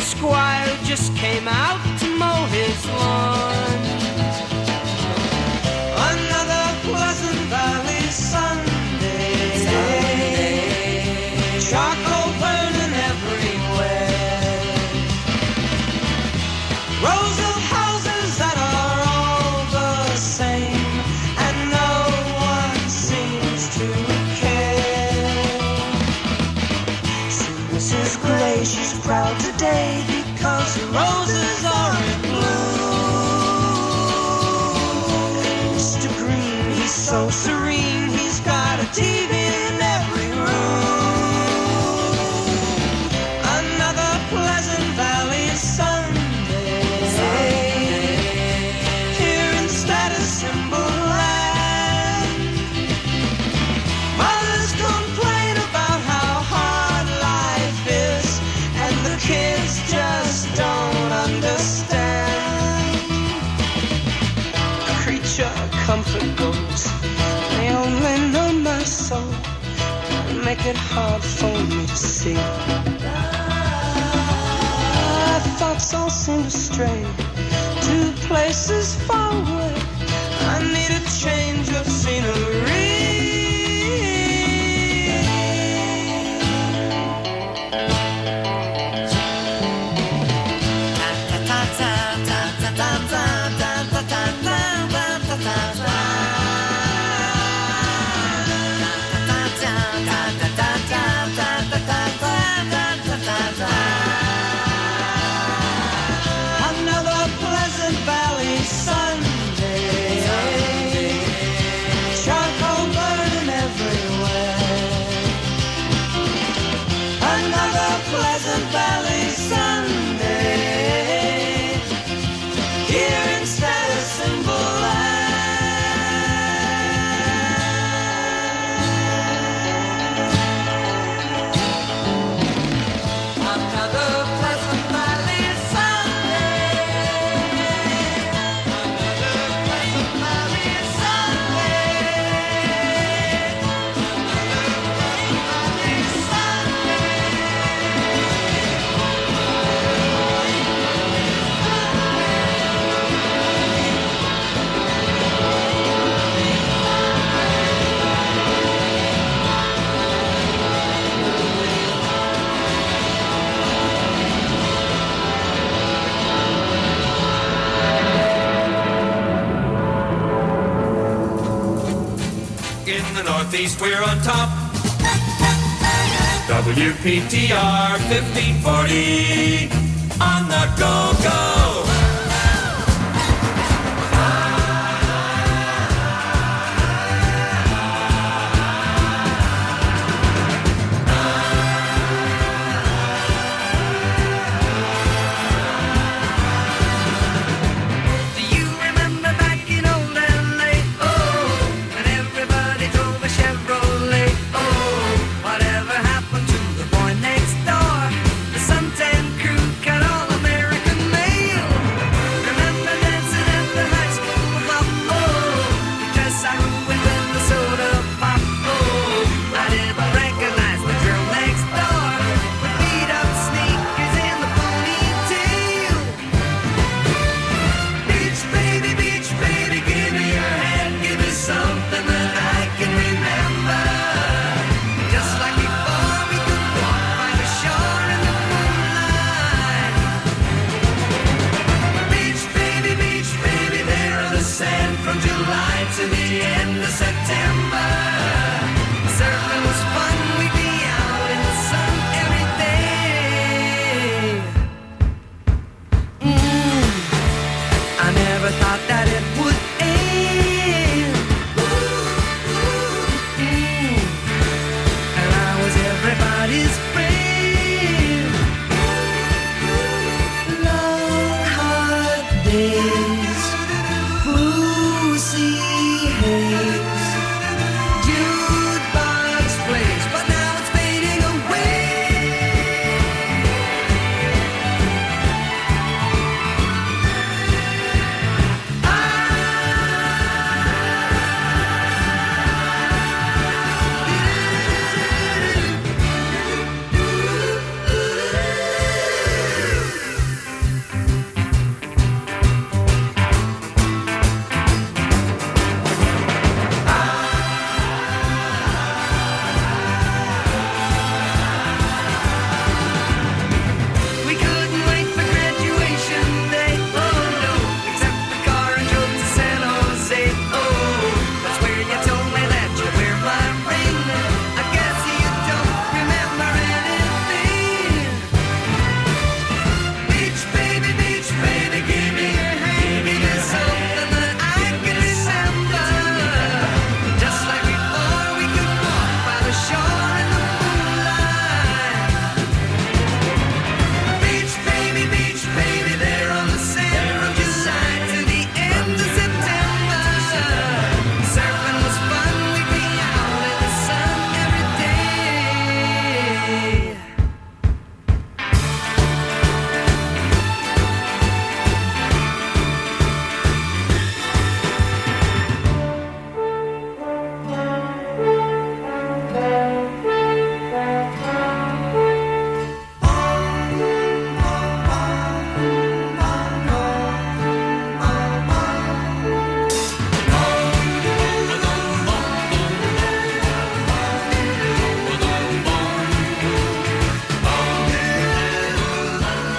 Squire just came out to mow his lawn. Another Pleasant Valley Sunday. Sunday. Charcoal burning everywhere. Rows of houses that are all the same, and no one seems to care. So Missus Gray, she's proud today. Because the roses are in bloom. And Mister Green, he's so serene. He's got a T V in every room. Another Pleasant Valley Sunday. Sunday. Here in Status Symbol Land. Mothers complain about how hard life is, and the kids just don't understand. A creature comfort goes, they only know my soul, and make it hard for me to see. My thoughts all seem to stray to places far away. I need a change of scenery. Northeast, we're on top. W P T R fifteen forty on the go-go. Crew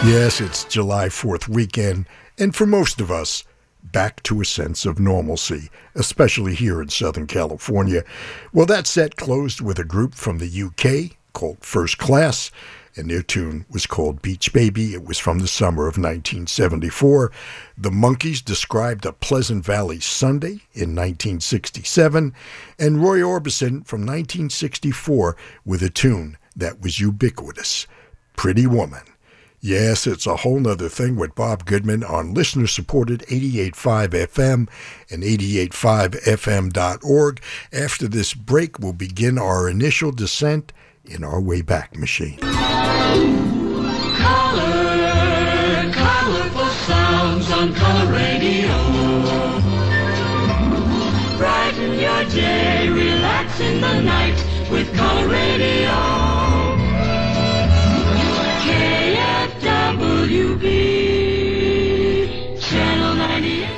Yes, it's July fourth weekend, and for most of us, back to a sense of normalcy, especially here in Southern California. Well, that set closed with a group from the U K called First Class, and their tune was called Beach Baby. It was from the summer of nineteen seventy-four. The Monkees described a Pleasant Valley Sunday in nineteen sixty-seven, and Roy Orbison from nineteen sixty-four with a tune that was ubiquitous, Pretty Woman. Yes, it's a whole nother thing with Bob Goodman on listener-supported eighty-eight point five F M and eighty-eight point five F M dot org. After this break, we'll begin our initial descent in our Way Back Machine. Color, colorful sounds on Color Radio. Brighten your day, relax in the night with Color Radio. W B Channel ninety-eight.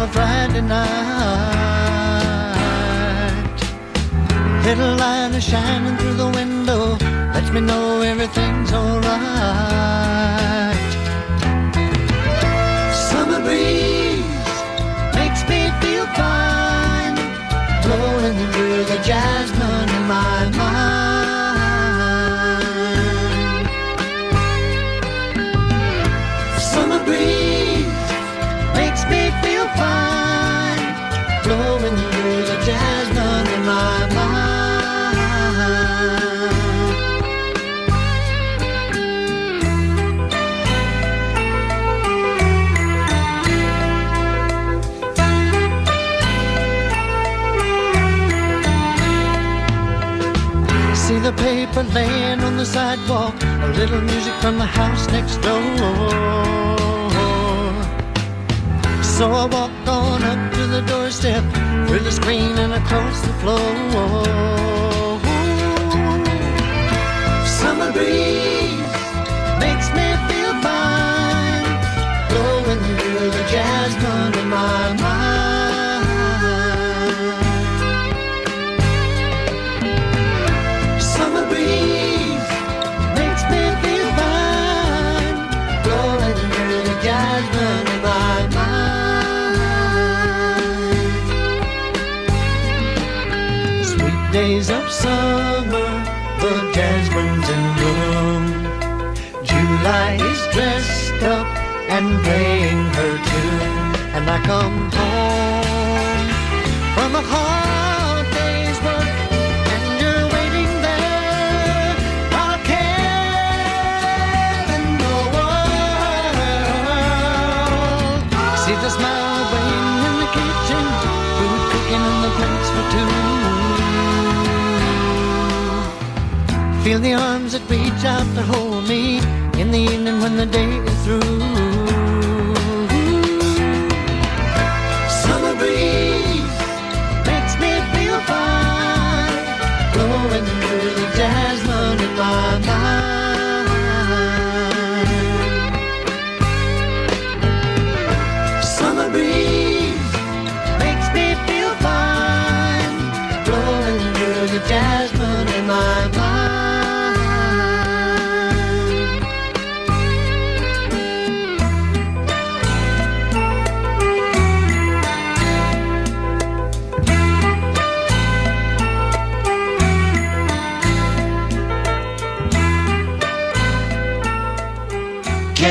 on a Friday night. Headlight is shining through the window, lets me know everything's alright. Summer breeze makes me feel fine, blowing through the jasmine in my mind. Summer breeze makes me feel fine, blowing through the jasmine in my mind. The paper laying on the sidewalk, a little music from the house next door. So I walked on up to the doorstep, through the screen and across the floor. Summer breeze makes me feel fine, blowing through the jasmine in my mind. Days of summer, the jasmine's in bloom. July is dressed up and playing her tune. And I come home from a hard day's work, and you're waiting there, I'll care in the world. See the smile waiting in the kitchen, food cooking on the plates for two. Feel the arms that reach out to hold me in the evening when the day is through. Summer breeze makes me feel fine, blowing through the jasmine in my mind. Summer breeze makes me feel fine, blowing through the jasmine in my mind. K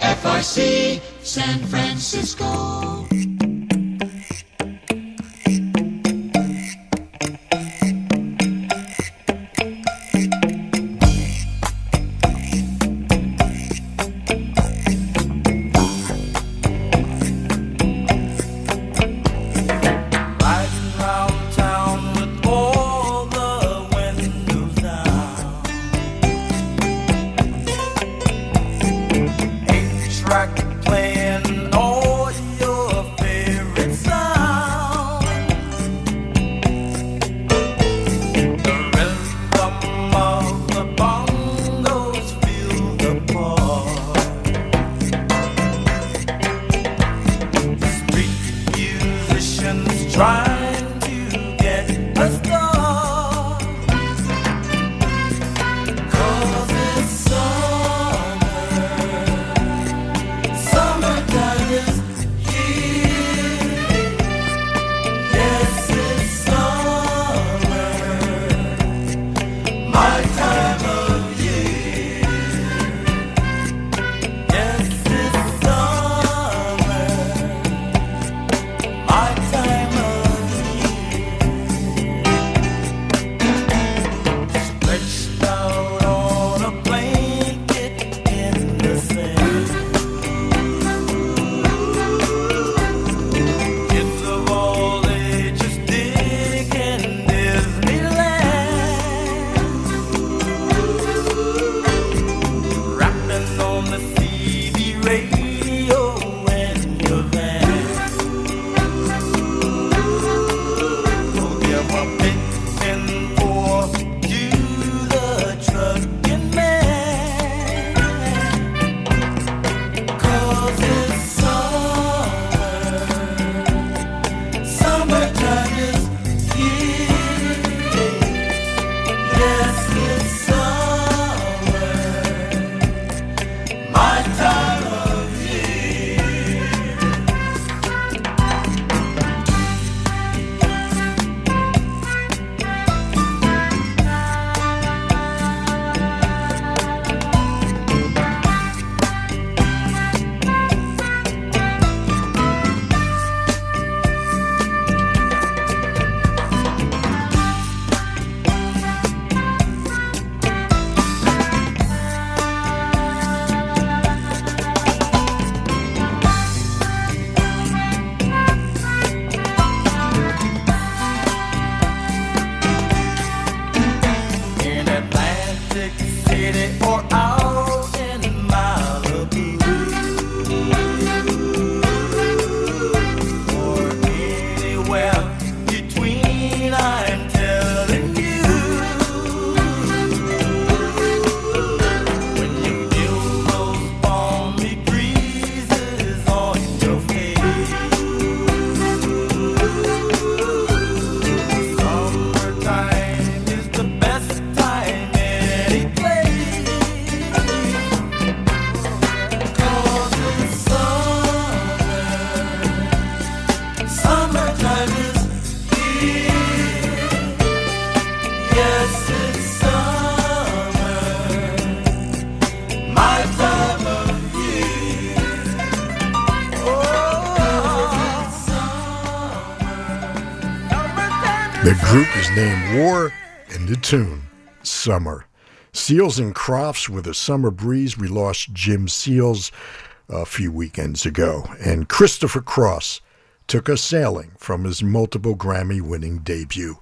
F R C, San Francisco. The group is named War, and the tune, Summer. Seals and Crofts with a Summer Breeze. We lost Jim Seals a few weekends ago. And Christopher Cross took us sailing from his multiple Grammy-winning debut.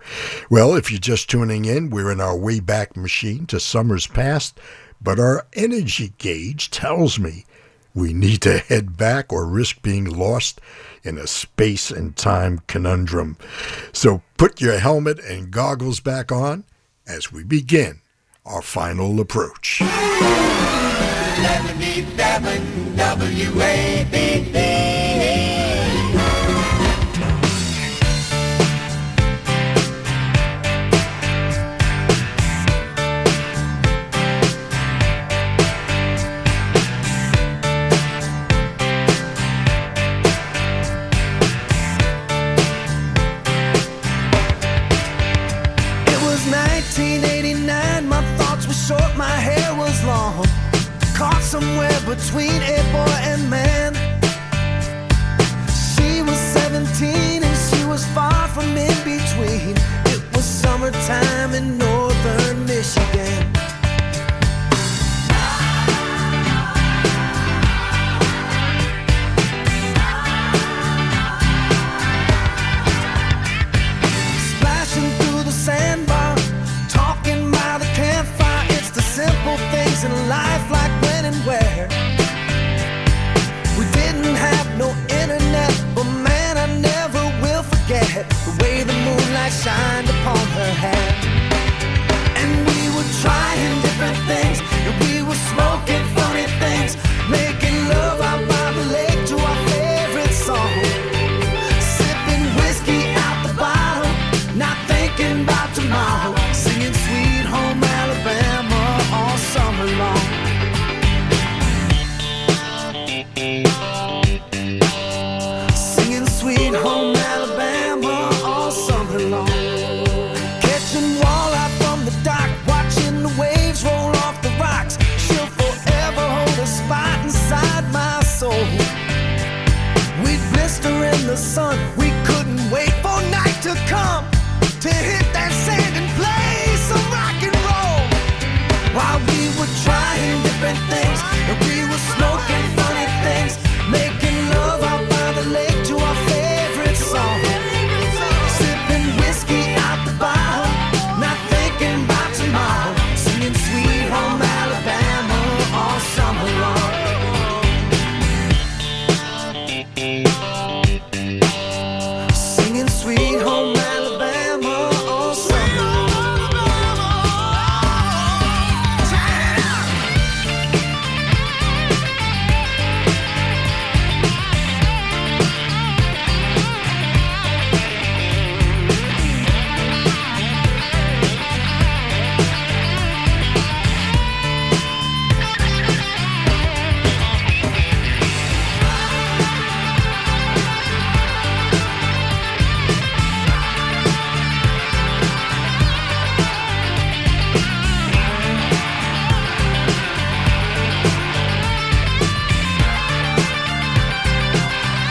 Well, if you're just tuning in, we're in our way back machine to summers past, but our energy gauge tells me we need to head back or risk being lost in a space and time conundrum. So put your helmet and goggles back on as we begin our final approach. Somewhere between a boy and man. She was seventeen and she was far from in between. It was summertime in northern Michigan. Splashing through the sandbar, talking by the campfire. It's the simple things in life, like where we didn't have no internet, but man, I never will forget the way the moonlight shined upon her hair. And we were trying different things, and we were smoking funny things, making love out by the lake to our favorite song, sipping whiskey out the bottle, not thinking about tomorrow, singing Sweet Home Alabama all summer long. Singing Sweet Home Alabama all summer long. Catching walleye from the dock, watching the waves roll off the rocks. She'll forever hold a spot inside my soul. We'd blister in the sun, we couldn't wait for night to come, to hit that sand and play some rock and roll. While we were trying different things, and we were smoking funny things, making love out by the lake to our favorite song, sipping whiskey out the bottle, not thinking about tomorrow, singing Sweet Home Alabama all summer long. Singing Sweet Home Alabama all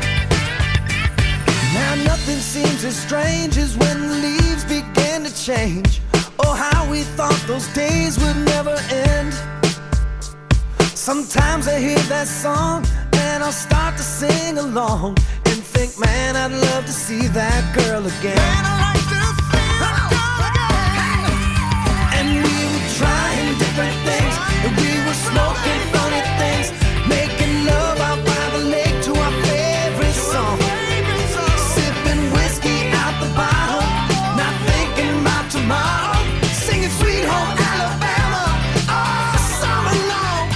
summer long. Now nothing seems as strange as when the leaves began to change. Oh, how we thought those days would never end. Sometimes I hear that song and I'll start to sing along and think, man, I'd love to see that girl again. Man, I'd like to see that girl again. And we were trying different things, and we were smoking funny things, making love out by the lake to our favorite song. Sipping whiskey out the bottle, not thinking about tomorrow, singing Sweet Home Alabama all summer long.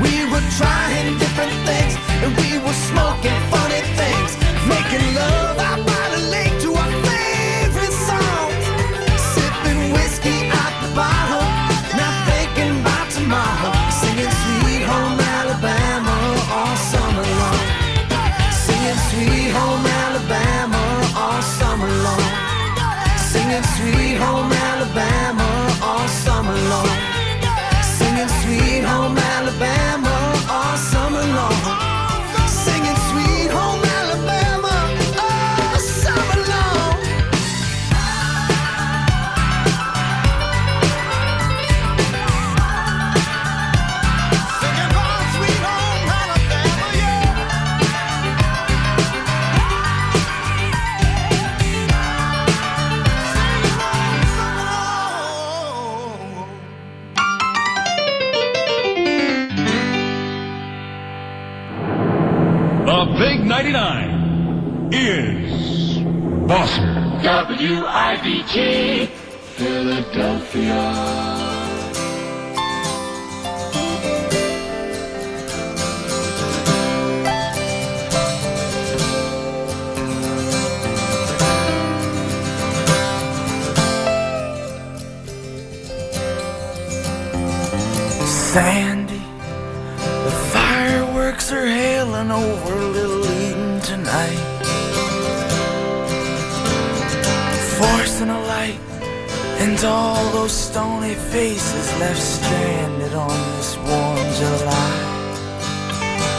We were trying different things, and we were smoking funny things, making love out by the lake to our favorite songs, sipping whiskey out the bottle, not thinking about tomorrow, singing Sweet Home Alabama all summer long. Singing Sweet Home Alabama all summer long. Singing Sweet Home Alabama all summer long. Singing Sweet Sweet Home Alabama all summer long. Singing Sweet Home Alabama all summer long. Singing all Sweet Home Alabama, yeah. Singing all summer long. The Big ninety-nine is Bosser. W I B G, Philadelphia. Sandy, the fireworks are hailing over Little Eden tonight, forcing a light into all those stony faces left stranded on this warm July.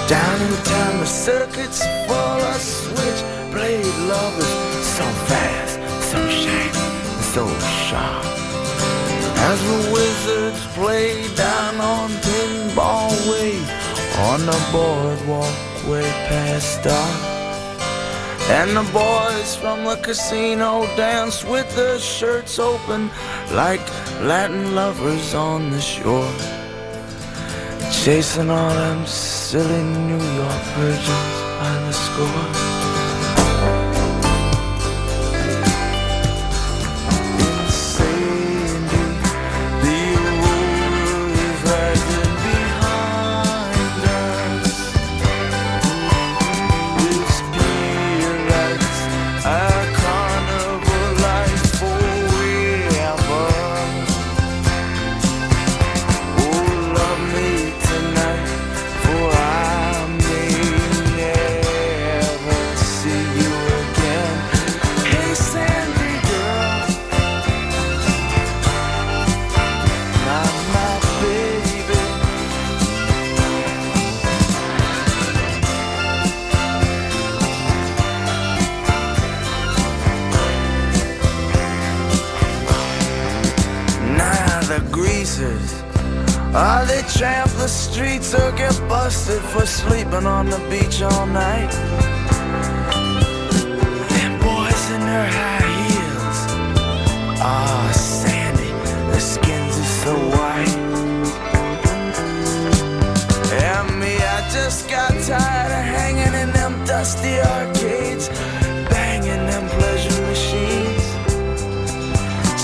Down in town the circuits full of switchblade lovers, so fast, so shiny, so sharp. As the Wizards play down on Pinball Way, on the boardwalk way past dark, and the boys from the casino dance with their shirts open like Latin lovers on the shore, chasing all them silly New York virgins by the score. Are they tramp the streets or get busted for sleeping on the beach all night? Them boys in their high heels, ah, oh, Sandy, their skins are so white. And me, I just got tired of hanging in them dusty arcades, banging them pleasure machines,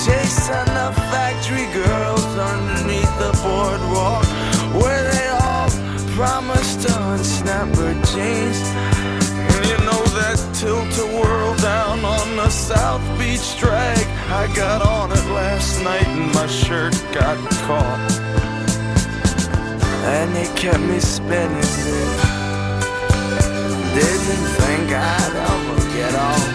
chasing the factory girls underneath the boardwalk, where they all promised to unsnap her jeans. And you know that tilt-a-whirl down on the South Beach drag, I got on it last night and my shirt got caught, and they kept me spinning it. Didn't think I'd ever get off.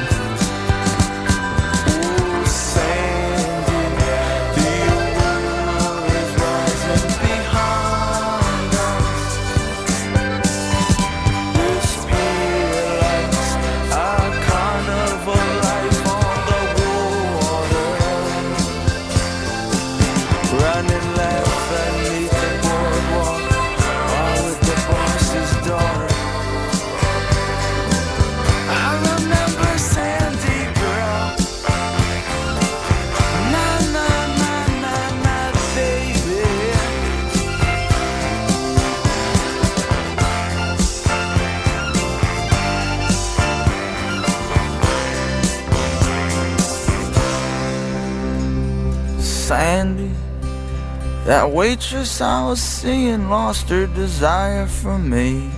That waitress I was seeing lost her desire for me.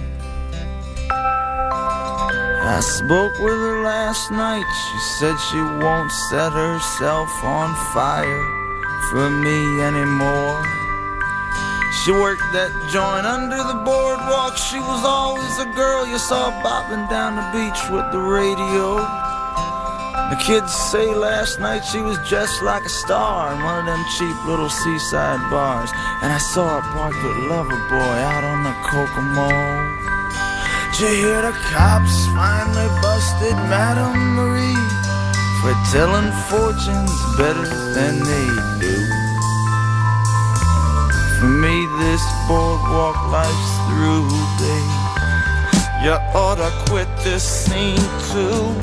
I spoke with her last night, she said she won't set herself on fire for me anymore. She worked that joint under the boardwalk, she was always a girl you saw bopping down the beach with the radio. The kids say last night she was dressed like a star in one of them cheap little seaside bars. And I saw her parked with Lover Boy out on the Kokomo. Did you hear the cops finally busted Madame Marie for telling fortunes better than they do? For me, this boardwalk life's through, babe. You oughta quit this scene too.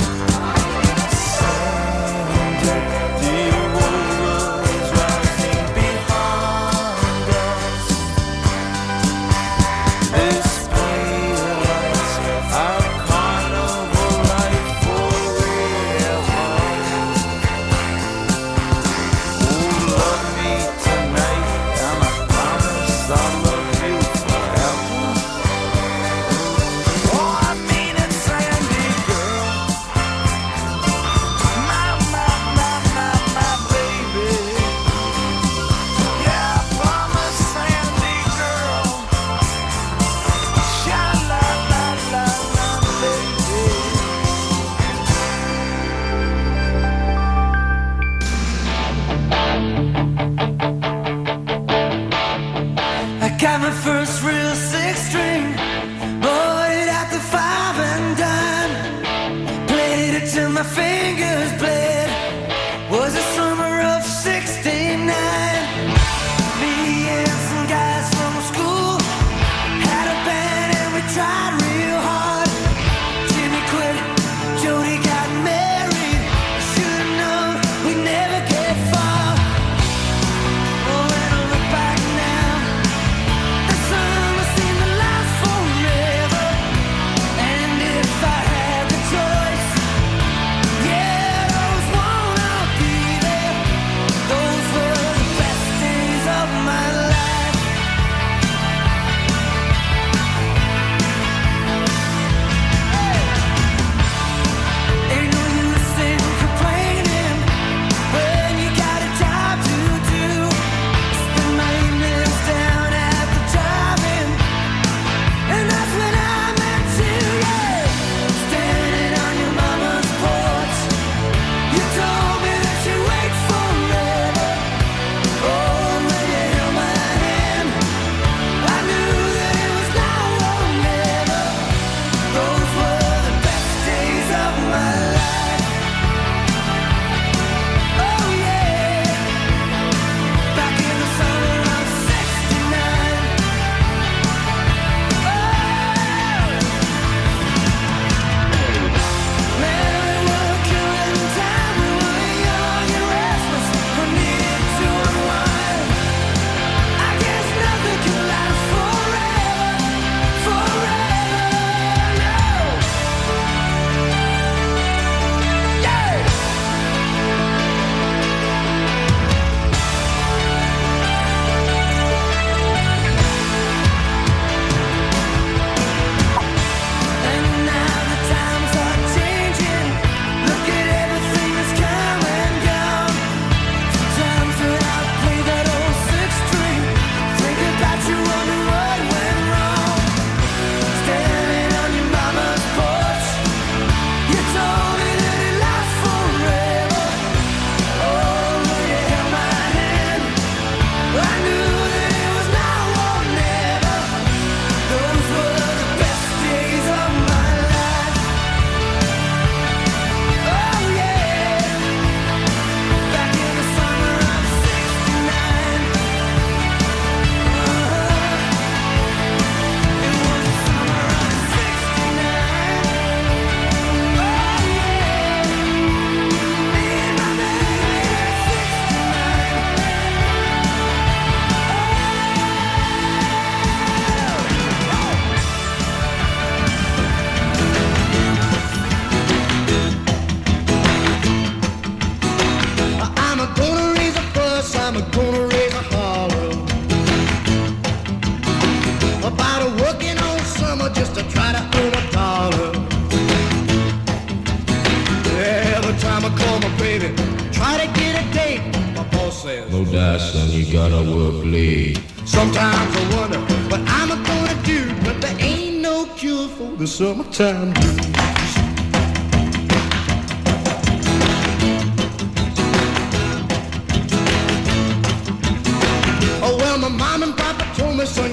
Summertime blues.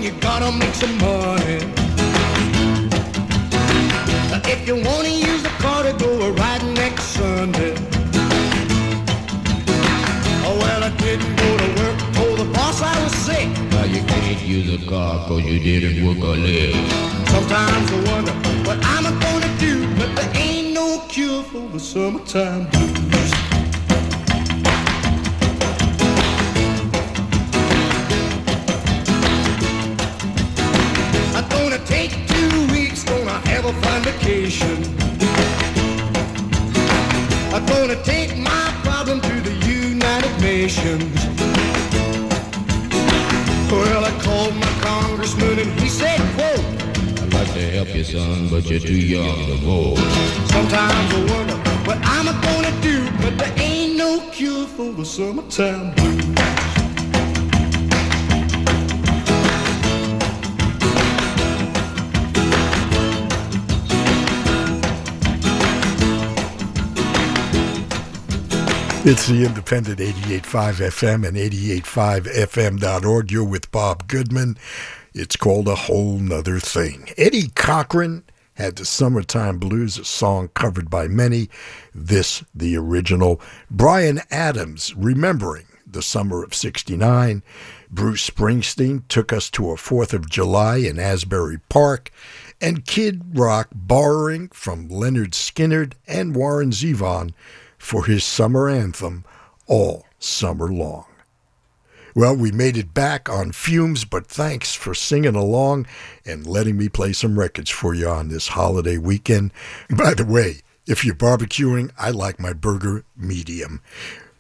you gotta make some money. If you wanna use the car to go a ride next Sunday. Oh, well, I didn't go to work, told the boss I was sick. Now you can't use a car cause you didn't work or live. Sometimes I wonder what I'm gonna do, but there ain't no cure for the summertime blues. Vacation. I'm gonna take my problem to the United Nations. Well, I called my congressman and he said, quote, I'd like to help you, son, but you're too young to vote. Sometimes I wonder what I'm gonna do, but there ain't no cure for the summertime blues. It's the Independent eighty-eight point five F M and eighty-eight point five F M dot org. You're with Bob Goodman. It's called A Whole 'Nuther Thing. Eddie Cochran had the Summertime Blues, a song covered by many. This, the original. Bryan Adams, remembering the summer of sixty-nine. Bruce Springsteen took us to a fourth of July in Asbury Park. And Kid Rock borrowing from Leonard Skinner and Warren Zevon for his summer anthem, All Summer Long. Well, we made it back on fumes, but thanks for singing along and letting me play some records for you on this holiday weekend. By the way, if you're barbecuing, I like my burger medium.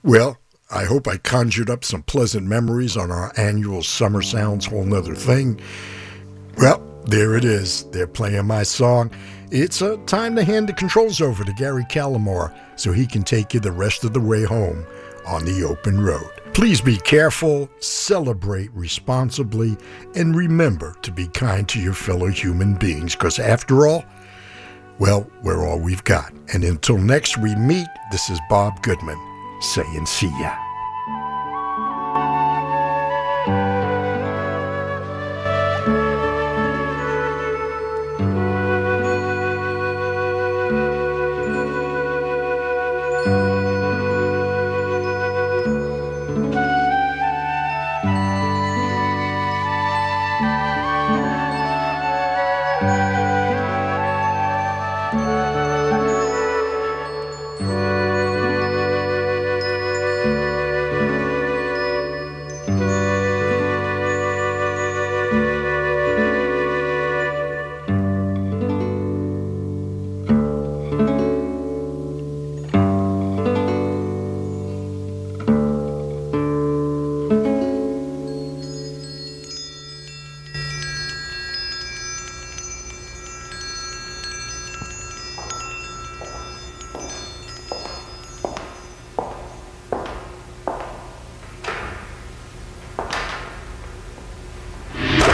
Well, I hope I conjured up some pleasant memories on our annual Summer Sounds Whole 'Nuther Thing. Well, there it is. They're playing my song. It's uh, time to hand the controls over to Gary Calamore so he can take you the rest of the way home on the open road. Please be careful, celebrate responsibly, and remember to be kind to your fellow human beings because after all, well, we're all we've got. And until next we meet, this is Bob Goodman saying see ya.